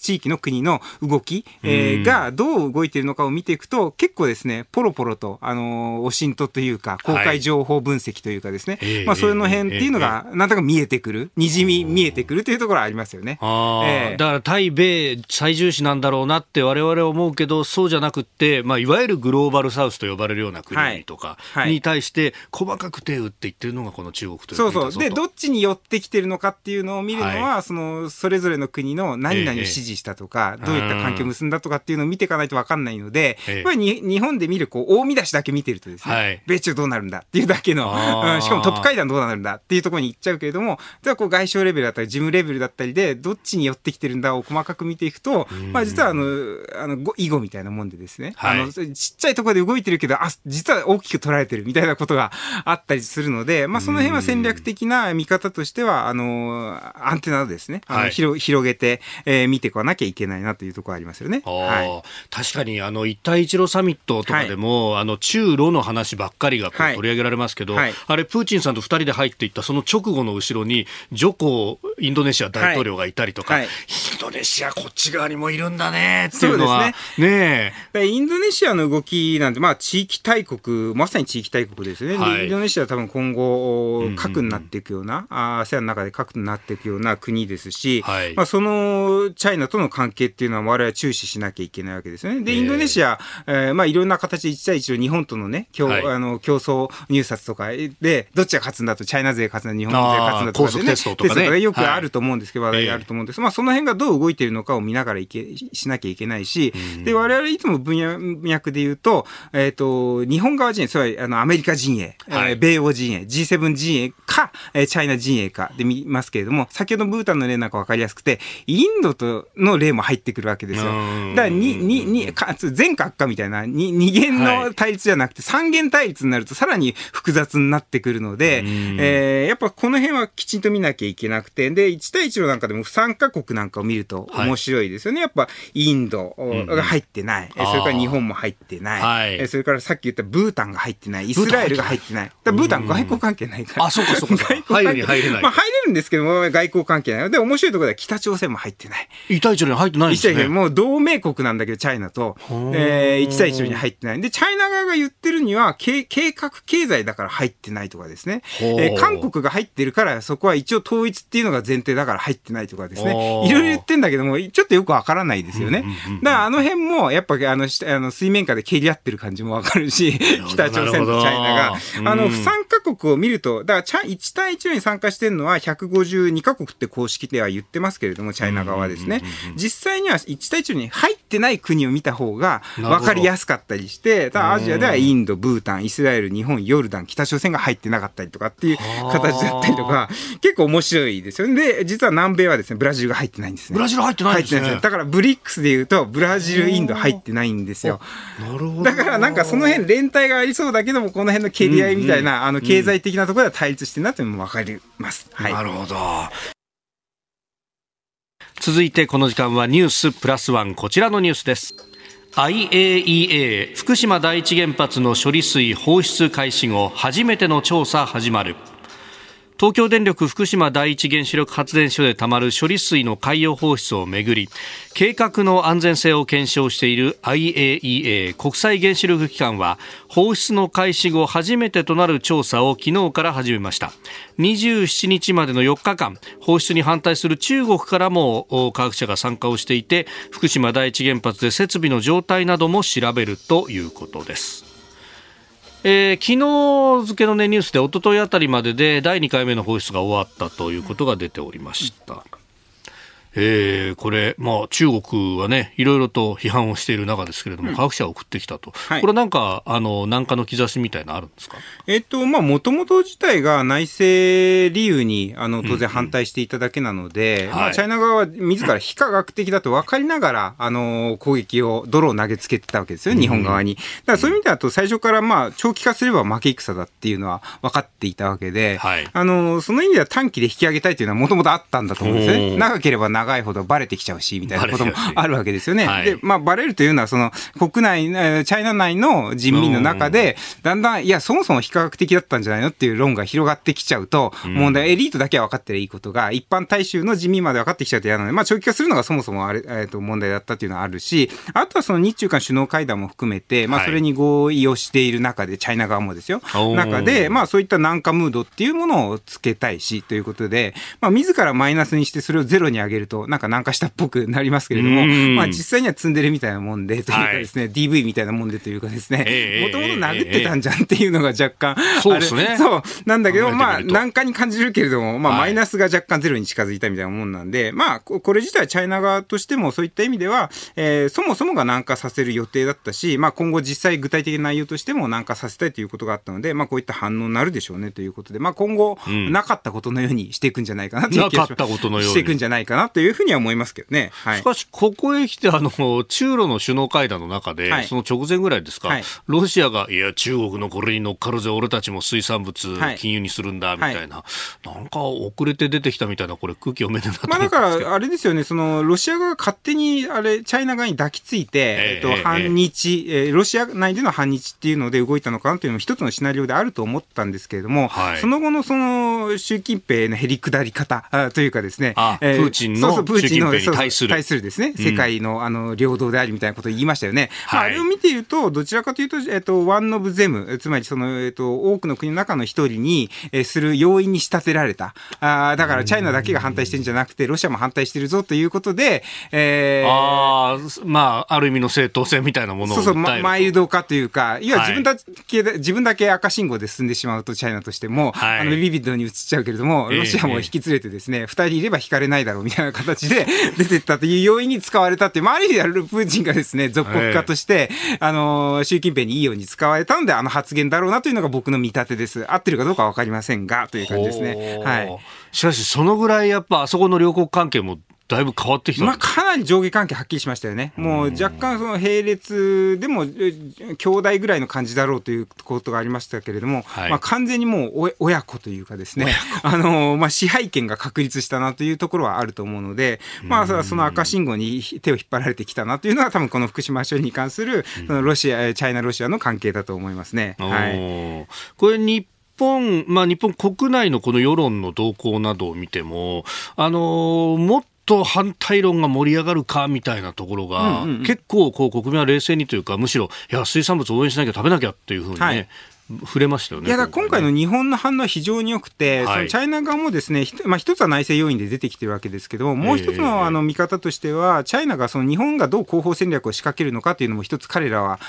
地域の国の動き、がどう動いているのかを見ていくと、結構ですね、ポロポロとオシントというか公開情報分析というかですね、はい、まあ、その辺っていうのがなんとか見えてくる、にじみ見えてくるというところはありますよね。だから対米最重視なんだろうなって我々は思うけど、そうじゃなくって、まあ、いわゆるグローバルサウスと呼ばれるような国とかに対して、はいはい、細かく手打って言ってるのがこの中国という国だぞと。そうそう。で、どっちに寄ってきてるのかっていうのを見るのは、はい、それぞれの国の何々を支持したとか、どういった関係を結んだとかっていうのを見ていかないと分かんないので、やっぱり日本で見るこう大見出しだけ見てるとですね、はい、米中どうなるんだっていうだけの、しかもトップ会談どうなるんだっていうところに行っちゃうけれども、ではこう外相レベルだったり事務レベルだったりでどっちに寄ってきてるんだを細かく見ていくと、まあ、実は囲碁みたいなもんでですね、はい、ちっちゃいところで動いてるけど、実は大きく取られてるみたいなことががあったりするので、まあ、その辺は戦略的な見方としては、アンテナをですね、はい、広げて、見ていかなきゃいけないなというところありますよね。はい、確かに一帯一路サミットとかでも、はい、中ロの話ばっかりがこう取り上げられますけど、はいはい、あれプーチンさんと2人で入っていったその直後の後ろにジョコインドネシア大統領がいたりとか、はいはい、インドネシアこっち側にもいるんだねっていうのは、そうですね。ねえ、インドネシアの動きなんて、まあ、地域大国、まさに地域大国ですね。はい、インドネシアは多分今後核になっていくような、ASEANの中で核になっていくような国ですし、はい、まあ、そのチャイナとの関係っていうのは我々は注視しなきゃいけないわけですよね。でインドネシア、まあ、いろんな形で1対1の日本とのね、はい、競争入札とかでどっちが勝つんだと、チャイナ勢勝つんだ、日本勢勝つんだとかで、ね、高速鉄道とかね、よくあると思うんですけど、話題があると思うんです。まあ、その辺がどう動いているのかを見ながらしなきゃいけないし、で我々いつも分野脈で言うと、日本側陣営、それはアメリカ陣営、はい、米欧陣営、 G7 陣営か、チャイナ陣営かで見ますけれども、先ほどブータンの例なんか分かりやすくて、インドとの例も入ってくるわけですよ。だから全か悪かみたいな二元の対立じゃなくて、三元対立になるとさらに複雑になってくるので、やっぱこの辺はきちんと見なきゃいけなくて、で1対1のなんかでも3カ国なんかを見ると面白いですよね。はい、やっぱインドが入ってない、それから日本も入ってない、はい、それからさっき言ったブータンが入ってない、イスラエルが入ってない。だブータン外交関係ないから、あ、そうかそうか、入れない、まあ、入れるんですけども外交関係ない。で面白いところでは北朝鮮も入ってない。一対一に入ってないんですね。もう同盟国なんだけどチャイナと、一対一に入ってない。でチャイナ側が言ってるには計画経済だから入ってないとかですね。韓国が入ってるからそこは一応統一っていうのが前提だから入ってないとかですね。いろいろ言ってんだけどもちょっとよくわからないですよね。だからあの辺もやっぱ水面下で蹴り合ってる感じもわかるし、北朝鮮とチャイナが不参加国を見ると、だから1対1に参加してるのは152カ国って公式では言ってますけれども、チャイナ側はですね、実際には1対1に入ってない国を見た方が分かりやすかったりして、ただアジアではインド、ブータン、イスラエル、日本、ヨルダン、北朝鮮が入ってなかったりとかっていう形だったりとか、結構面白いですよね。で実は南米はですね、ブラジルが入ってないんですね。ブラジル入ってないんですね。だからブリックスでいうとブラジル、インド入ってないんですよ。なるほど。だからなんかその辺連帯がありそうだけども、この辺の蹴り合いみたいな、経済的なところでは対立してるなというのも分かります。はい、なるほど。続いてこの時間はニュースプラスワン、こちらのニュースです。 IAEA 福島第一原発の処理水放出開始後初めての調査始まる。東京電力福島第一原子力発電所でたまる処理水の海洋放出をめぐり、計画の安全性を検証している IAEA 国際原子力機関は、放出の開始後初めてとなる調査を昨日から始めました。27日までの4日間、放出に反対する中国からも科学者が参加をしていて、福島第一原発で設備の状態なども調べるということです。昨日付の、ね、ニュースで一昨日あたりまでで第2回目の放出が終わったということが出ておりました。これ、まあ、中国はね、いろいろと批判をしている中ですけれども、科学者を送ってきたと、はい、これなんか何かの兆しみたいなのあるんですか？まあ、もともと自体が内政理由に当然反対していただけなので、まあ、チャイナ側は自ら非科学的だと分かりながら攻撃を、泥を投げつけてたわけですよね、日本側に。だからそういう意味だと最初から、まあ、長期化すれば負け戦だっていうのは分かっていたわけで、はい、その意味では短期で引き上げたいというのはもともとあったんだと思うんですね。長ければ長いほどバレてきちゃうしみたいなこともあるわけですよね。はい、で、まあ、バレるというのはその国内、チャイナ内の人民の中でだんだん、いやそもそも非科学的だったんじゃないのっていう論が広がってきちゃうと、問題、エリートだけは分かってりゃいいことが一般大衆の人民まで分かってきちゃうと嫌なので、まあ、長期化するのがそもそも問題だったというのはあるし、あとはその日中間首脳会談も含めて、まあ、それに合意をしている中で、チャイナ側もですよ、中で、まあ、そういった軟化ムードっていうものをつけたいしということで、まあ、自らマイナスにしてそれをゼロに上げるとなんかしたっぽくなりますけれども、まあ、実際にはツンデレみたいなもんでというかですね、はい、DV みたいなもんでというかですね、もともと殴ってたんじゃんっていうのが若干そうですね、そうなんだけど、まあ、難化に感じるけれども、まあ、マイナスが若干ゼロに近づいたみたいなもんなんで、はい、まあ、これ自体チャイナ側としてもそういった意味では、そもそもが難化させる予定だったし、まあ、今後実際具体的な内容としても難化させたいということがあったので、まあ、こういった反応になるでしょうねということで、まあ、今後、なかったことのようにしていくんじゃないかなという気がします。なかったことのようにしていくんじゃないかなといういうふうには思いますけどね。はい、しかしここへ来て中ロの首脳会談の中で、はい、その直前ぐらいですか、はい、ロシアがいや中国のこれに乗っかるぜ俺たちも水産物禁輸にするんだ、はい、みたいな、はい、なんか遅れて出てきたみたいなこれ空気読めてなかったんですけど、まあ、だからあれですよね、そのロシア側が勝手にあれチャイナ側に抱きついて、反日、ロシア内での反日っていうので動いたのかなというのも一つのシナリオであると思ったんですけれども、はい、その後のその習近平のへりくだり方というかですね、プーチンの習近平に対するですね、世界の領土でありみたいなことを言いましたよね。はい、まあ、あれを見ているとどちらかというとワンオブゼム、つまりその多くの国の中の一人にする要因に仕立てられた。だからチャイナだけが反対してるんじゃなくてロシアも反対してるぞということで、まあある意味の正当性みたいなものを訴えると。そうそう、マイルド化というか、いや自分だけ赤信号で進んでしまうとチャイナとしても、はい、ビビッドに映っちゃうけれどもロシアも引き連れてですね、2人いれば引かれないだろうみたいな形で出てったという要因に使われたっていう、まあ、ある意味ではプーチンがですね属国家として、習近平にいいように使われたのであの発言だろうなというのが僕の見立てです。合ってるかどうかは分かりませんがという感じですね。はい、しかしそのぐらいやっぱあそこの両国関係もだいぶ変わってきた、まあ、かなり上下関係はっきりしましたよね。もう若干その並列でも兄弟ぐらいの感じだろうということがありましたけれども、はい、まあ、完全にもう親子というかですね、まあ、支配権が確立したなというところはあると思うので、まあ、その赤信号に手を引っ張られてきたなというのは多分この福島処理に関するそのチャイナロシアの関係だと思いますね。はい、これ日本国内のこの世論の動向などを見てももっと反対論が盛り上がるかみたいなところが、結構こう国民は冷静にというか、むしろいや水産物応援しなきゃ食べなきゃっていうふうにね、はい、触れましたよね。いやだ今回の日本の反応は非常に良くて、はい、そのチャイナ側もですね、まあ、一つは内政要因で出てきてるわけですけど、もう一つの見方としてはチャイナがその日本がどう広報戦略を仕掛けるのかというのも一つ彼らは、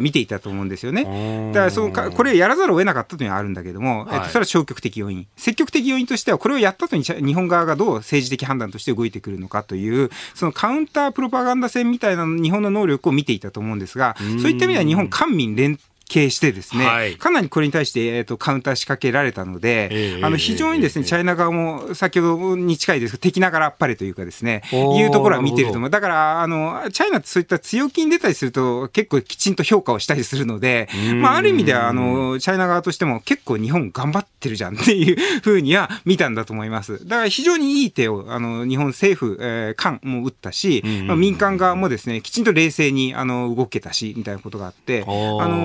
見ていたと思うんですよね。だからこれをやらざるを得なかったというのはあるんだけども、はい、それは消極的要因。積極的要因としてはこれをやった後に日本側がどう政治的判断として動いてくるのかというそのカウンタープロパガンダ戦みたいな日本の能力を見ていたと思うんですが、そういった意味では日本官民連経してですね、はい、かなりこれに対して、カウンター仕掛けられたので、非常にですね、チャイナ側も先ほどに近いですけど敵ながらあっぱれというかですね、いうところは見てると思う。だからチャイナってそういった強気に出たりすると結構きちんと評価をしたりするので、まあ、ある意味ではチャイナ側としても結構日本頑張ってるじゃんっていうふうには見たんだと思います。だから非常にいい手を日本政府、官も打ったし、まあ、民間側もですねきちんと冷静に動けたしみたいなことがあって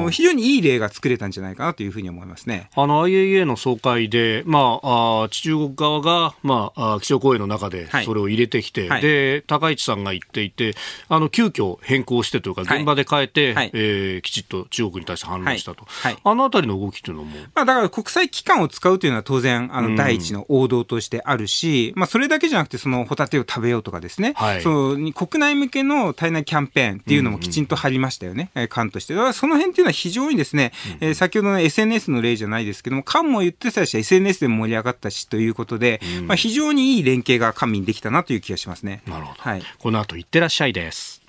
非常にいい例が作れたんじゃないかなというふうに思いますね。IAEA の総会で、まあ、中国側が、まあ、基調講演の中でそれを入れてきて、はい、で高市さんが言っていて急遽変更してというか現場で変えて、はい、きちっと中国に対して反論したと、はいはい、あたりの動きというのも、まあ、だから国際機関を使うというのは当然第一の王道としてあるし、まあ、それだけじゃなくてそのホタテを食べようとかですね、はい、国内向けの体内キャンペーンっていうのもきちんと張りましたよね、官として。だからその辺というのは非常にですね、先ほどの SNS の例じゃないですけども官も言ってたし SNS でも盛り上がったしということで、まあ、非常にいい連携が官民できたなという気がしますね。なるほど、はい、この後いってらっしゃいです。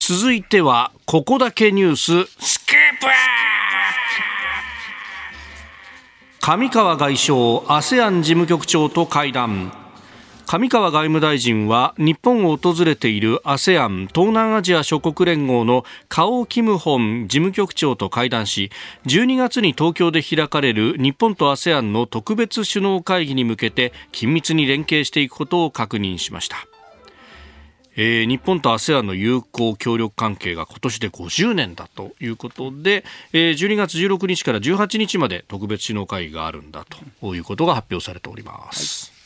続いてはここだけニューススクープ。上川外相 ASEAN 事務局長と会談。上川外務大臣は日本を訪れている ASEAN 東南アジア諸国連合のカオ・キムホン事務局長と会談し、12月に東京で開かれる日本と ASEAN の特別首脳会議に向けて緊密に連携していくことを確認しました。日本と ASEAN の友好協力関係が今年で50年だということで、12月16日から18日まで特別首脳会議があるんだということが発表されております。はい、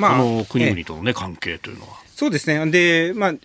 まあ、この国々との、ね、関係というのはそうですね。で、まあ、常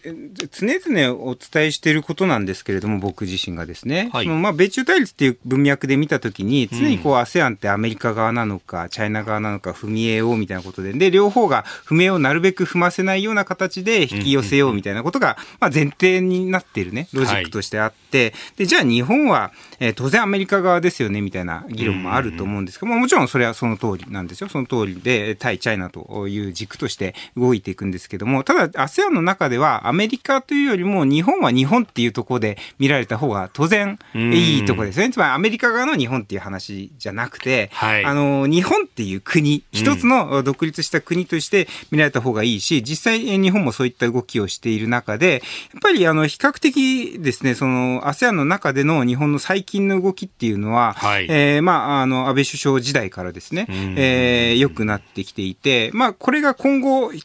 々お伝えしていることなんですけれども、僕自身がですね、はい、まあ、米中対立っていう文脈で見たときに、常にこう、ASEAN ってアメリカ側なのか、チャイナ側なのか、踏み絵をみたいなことで、で、両方が踏み絵をなるべく踏ませないような形で引き寄せようみたいなことが、まあ、前提になっているね、ロジックとしてあって、で、じゃあ日本は、当然アメリカ側ですよね、みたいな議論もあると思うんですけども、もちろんそれはその通りなんですよ。その通りで、対チャイナという軸として動いていくんですけども、ただだ ASEAN の中ではアメリカというよりも日本は日本っていうところで見られた方が当然いいところですね。つまりアメリカ側の日本っていう話じゃなくて、はい、日本っていう国一つの独立した国として見られた方がいいし、実際日本もそういった動きをしている中でやっぱり比較的ですね、その ASEAN の中での日本の最近の動きっていうのは、はい、安倍首相時代からですね、良くなってきていて、これが今後引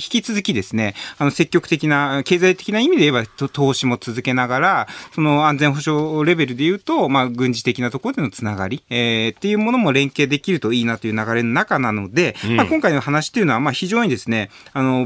き続きですね、積極的な経済的な意味で言えば投資も続けながら、その安全保障レベルでいうと、軍事的なところでのつながり、っていうものも連携できるといいなという流れの中なので、今回の話というのは非常にですね、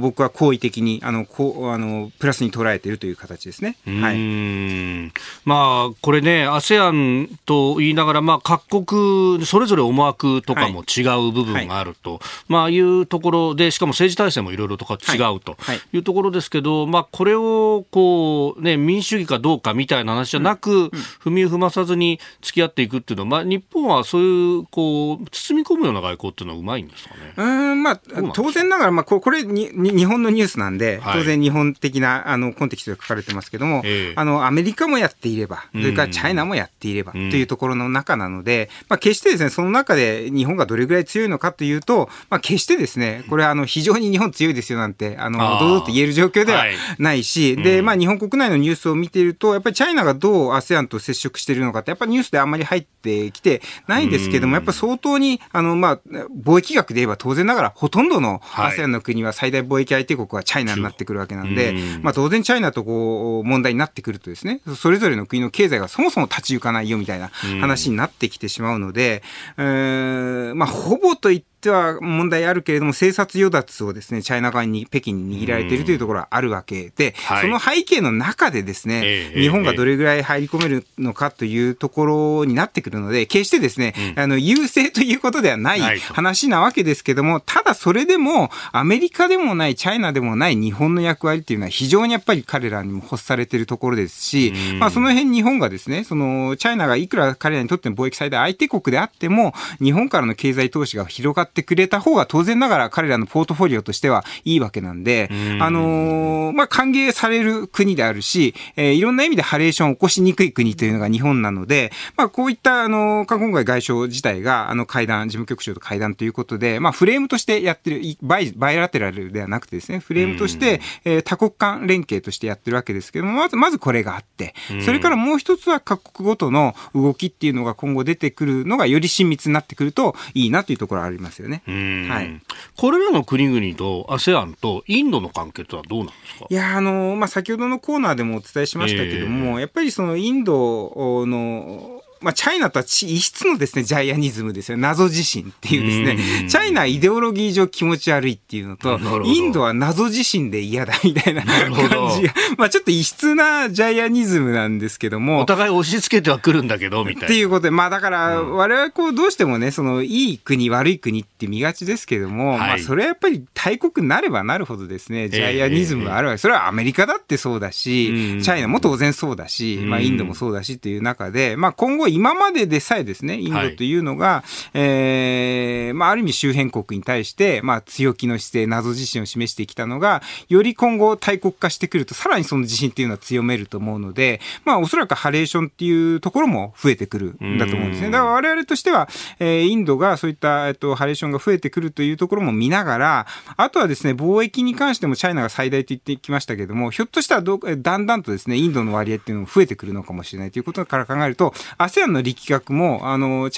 僕は好意的にプラスに捉えているという形ですね。はい、これね ASEAN と言いながら、各国それぞれ思惑とかも違う部分があると、はいはい、いうところで、しかも政治体制もいろいろとか違うというところですけど、はいはい、これをこう、ね、民主主義かどうかみたいな話じゃなく、踏み踏まさずに付き合っていくっていうのは、日本はそういう、包み込むような外交っていうのはうまいんですかね。当然ながら、これ日本のニュースなんで、当然日本的なコンテキストが書かれてますけども、アメリカもやっていれば、それからチャイナもやっていればというところの中なので、決してですね、その中で日本がどれぐらい強いのかというと、決してですね、これは非常に日本強いですよなんて堂々と言える状況ではないし、で、日本国内のニュースを見ているとやっぱりチャイナがどう ASEAN と接触しているのかってやっぱりニュースであんまり入ってきてないんですけども、やっぱり相当に貿易額で言えば当然ながらほとんどの ASEAN の国は最大貿易相手国はチャイナになってくるわけなんで、当然チャイナとこう問題になってくるとですね、それぞれの国の経済がそもそも立ち行かないよみたいな話になってきてしまうので、ほぼといっては問題あるけれども、政策与奪をですね、チャイナ側に北京に握られているというところはあるわけで、その背景の中でですね、日本がどれぐらい入り込めるのかというところになってくるので、決してですね、優勢ということではない話なわけですけども、ただそれでもアメリカでもないチャイナでもない日本の役割というのは非常にやっぱり彼らにも欲されているところですし、その辺日本がですね、そのチャイナがいくら彼らにとっての貿易最大相手国であっても、日本からの経済投資が広がってくれた方が当然ながら彼らのポートフォリオとしてはいいわけなんで、歓迎される国であるし、いろんな意味でハレーションを起こしにくい国というのが日本なので、こういった今回外相自体が事務局長と会談ということで、フレームとしてやってるバイラテラルではなくてですね、フレームとして、多国間連携としてやってるわけですけども、まずこれがあって、それからもう一つは各国ごとの動きっていうのが今後出てくるのがより親密になってくるといいなというところはありますよね。はい、これらの国々と ASEAN とインドの関係とはどうなんですか。いや、先ほどのコーナーでもお伝えしましたけども、やっぱりそのインドのチャイナとは異質のですね、ジャイアニズムですよ。謎自身っていうですね、チャイナはイデオロギー上気持ち悪いっていうのと、インドは謎自身で嫌だみたいな感じが、ちょっと異質なジャイアニズムなんですけども、お互い押し付けてはくるんだけどみたいなっていうことで、だから我々どうしてもね、そのいい国悪い国って見がちですけども、それはやっぱり大国になればなるほどですね、ジャイアニズムがあるわけ。それはアメリカだってそうだし、チャイナも当然そうだし、インドもそうだしという中で、今後今まででさえですね、インドというのが、ある意味周辺国に対して、強気の姿勢、謎自身を示してきたのが、より今後大国化してくると、さらにその自信っていうのは強めると思うので、おそらくハレーションっていうところも増えてくるんだと思うんですね。だから我々としては、インドがそういった、ハレーションが増えてくるというところも見ながら、あとはですね、貿易に関してもチャイナが最大と言ってきましたけども、ひょっとしたらだんだんとですね、インドの割合っていうのも増えてくるのかもしれないということから考えると、ASEAN の力学もチ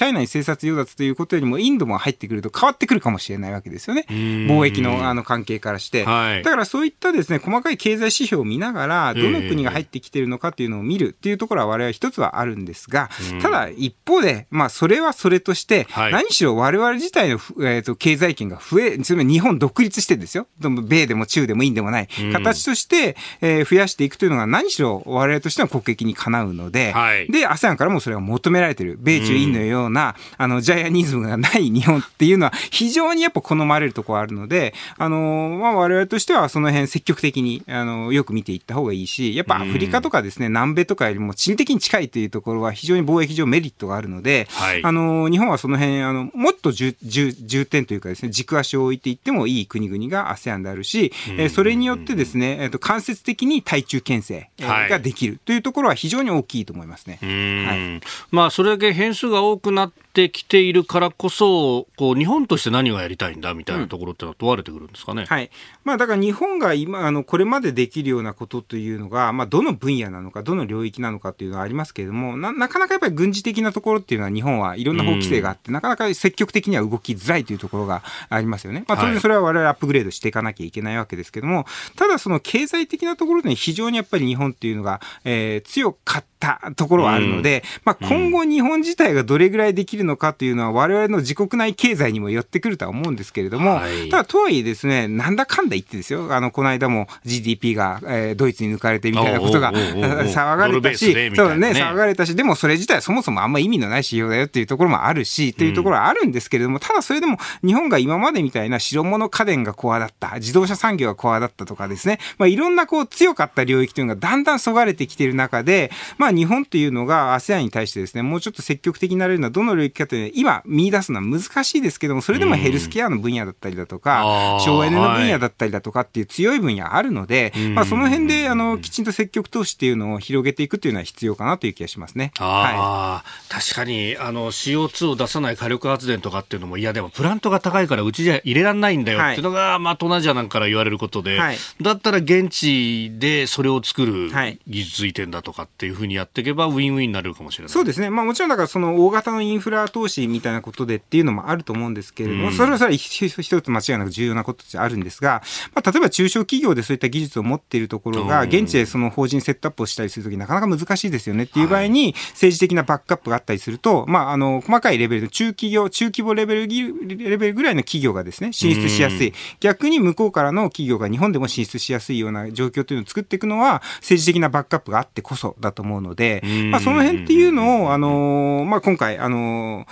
ャイナに政策与奪ということよりもインドも入ってくると変わってくるかもしれないわけですよね、貿易の、関係からして、だからそういったですね、細かい経済指標を見ながらどの国が入ってきているのかというのを見るというところは我々一つはあるんですが、ただ一方で、それはそれとして、何しろ我々自体の、経済圏がつまり日本独立してですよ、米でも中でもインでもない形として、増やしていくというのが何しろ我々としては国益にかなうので、ASEAN からもそれは求められている米中インのような、うん、ジャイアニズムがない日本っていうのは非常にやっぱ好まれるところあるので、まあ、我々としてはその辺積極的によく見ていった方がいいし、やっぱアフリカとかですね、うん、南米とかよりも地理的に近いというところは非常に貿易上メリットがあるので、はい、日本はその辺もっと重点というかですね、軸足を置いていってもいい国々が ASEAN であるし、うん、それによってですね、間接的に対中牽制ができるというところは非常に大きいと思いますね。はい、まあ、それだけ変数が多くなってきているからこそ、こう日本として何がやりたいんだみたいなところってのは問われてくるんですかね。うん、はい、まあ、だから日本が今これまでできるようなことというのが、まあ、どの分野なのかどの領域なのかというのはありますけれども、 なかなかやっぱり軍事的なところっていうのは日本はいろんな法規制があって、うん、なかなか積極的には動きづらいというところがありますよね。まあ、当然それは我々アップグレードしていかなきゃいけないわけですけれども、ただその経済的なところで非常にやっぱり日本っていうのが、強かったところはあるので、うん、まあ、今後日本自体がどれぐらいできるのかというのは我々の自国内経済にも寄ってくるとは思うんですけれども、はい、ただとはいえですね、なんだかんだ言ってですよ、この間も GDP が、ドイツに抜かれてみたいなことが騒がれたし、そうね、騒がれたし、でもそれ自体はそもそもあんま意味のない指標だよっていうところもあるし、というところはあるんですけれども、ただそれでも日本が今までみたいな白物家電がコアだった、自動車産業がコアだったとかですね、まあ、いろんなこう強かった領域というのがだんだんそがれてきている中で、まあ、日本というのが ASEAN に対してですね、もうちょっと積極的になれるのはどの領域かというのは今見出すのは難しいですけども、それでもヘルスケアの分野だったりだとか省エネの分野だったりだとかっていう強い分野あるので、まあ、その辺できちんと積極投資っていうのを広げていくというのは必要かなという気がしますね。あ、はい、確かにCO2 を出さない火力発電とかっていうのも、いやでもプラントが高いからうちじゃ入れられないんだよっていうのが、はい、まあ、東南アジアなんかから言われることで、はい、だったら現地でそれを作る技術移転だとかっていうふうにやっていけばウィンウィンになるかもしれない。そうですね、まあ、もちろんだからその大型のインフラ投資みたいなことでっていうのもあると思うんですけれども、うん、それは一つ間違いなく重要なことってあるんですが、まあ、例えば中小企業でそういった技術を持っているところが現地でその法人セットアップをしたりするときなかなか難しいですよねっていう場合に、政治的なバックアップがあったりすると、まあ、細かいレベルの中規模レベルぐらいの企業がですね進出しやすい、うん、逆に向こうからの企業が日本でも進出しやすいような状況というのを作っていくのは政治的なバックアップがあってこそだと思うので、まあ、その辺っていうのをまあ、今回外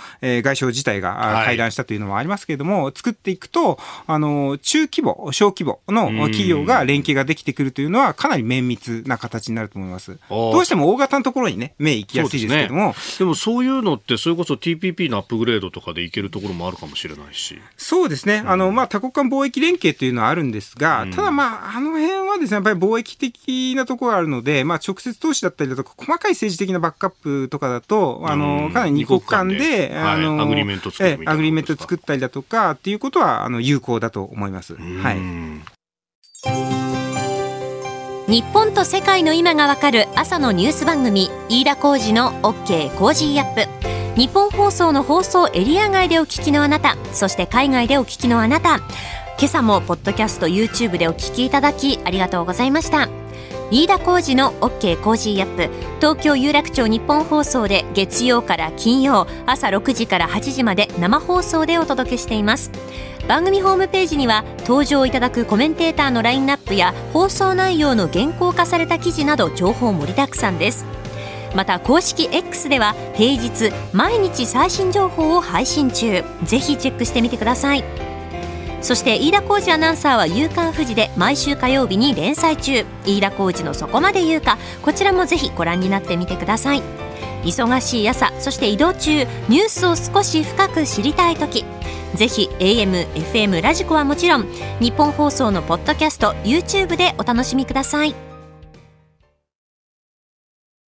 相自体が会談したというのもありますけれども、はい、作っていくと中規模小規模の企業が連携ができてくるというのはかなり綿密な形になると思います。どうしても大型のところにね目行きやすいですけれども、 でもそういうのってそれこそ TPP のアップグレードとかでいけるところもあるかもしれないし。そうですね、まあ、多国間貿易連携というのはあるんですが、うん、ただまあ辺はですねやっぱり貿易的なところがあるので、まあ、直接投資だったりだとか細かい政治的なバックアップとかだとかなり2国間でアグリメント作るみたいな、アグリメント作ったりだとかっていうことは有効だと思います。はい、日本と世界の今がわかる朝のニュース番組、飯田浩司の OK コージーアップ。日本放送の放送エリア外でお聞きのあなた、そして海外でお聞きのあなた、今朝もポッドキャスト YouTube でお聞きいただきありがとうございました。飯田浩司の OK コージーアップ、東京有楽町日本放送で月曜から金曜朝6時から8時まで生放送でお届けしています。番組ホームページには登場いただくコメンテーターのラインナップや放送内容の原稿化された記事など情報盛りだくさんです。また公式 X では平日毎日最新情報を配信中、ぜひチェックしてみてください。そして飯田浩司アナウンサーは夕刊フジで毎週火曜日に連載中、飯田浩司のそこまで言うか、こちらもぜひご覧になってみてください。忙しい朝、そして移動中、ニュースを少し深く知りたいとき、ぜひ AM、FM、ラジコはもちろん日本放送のポッドキャスト、 YouTube でお楽しみください。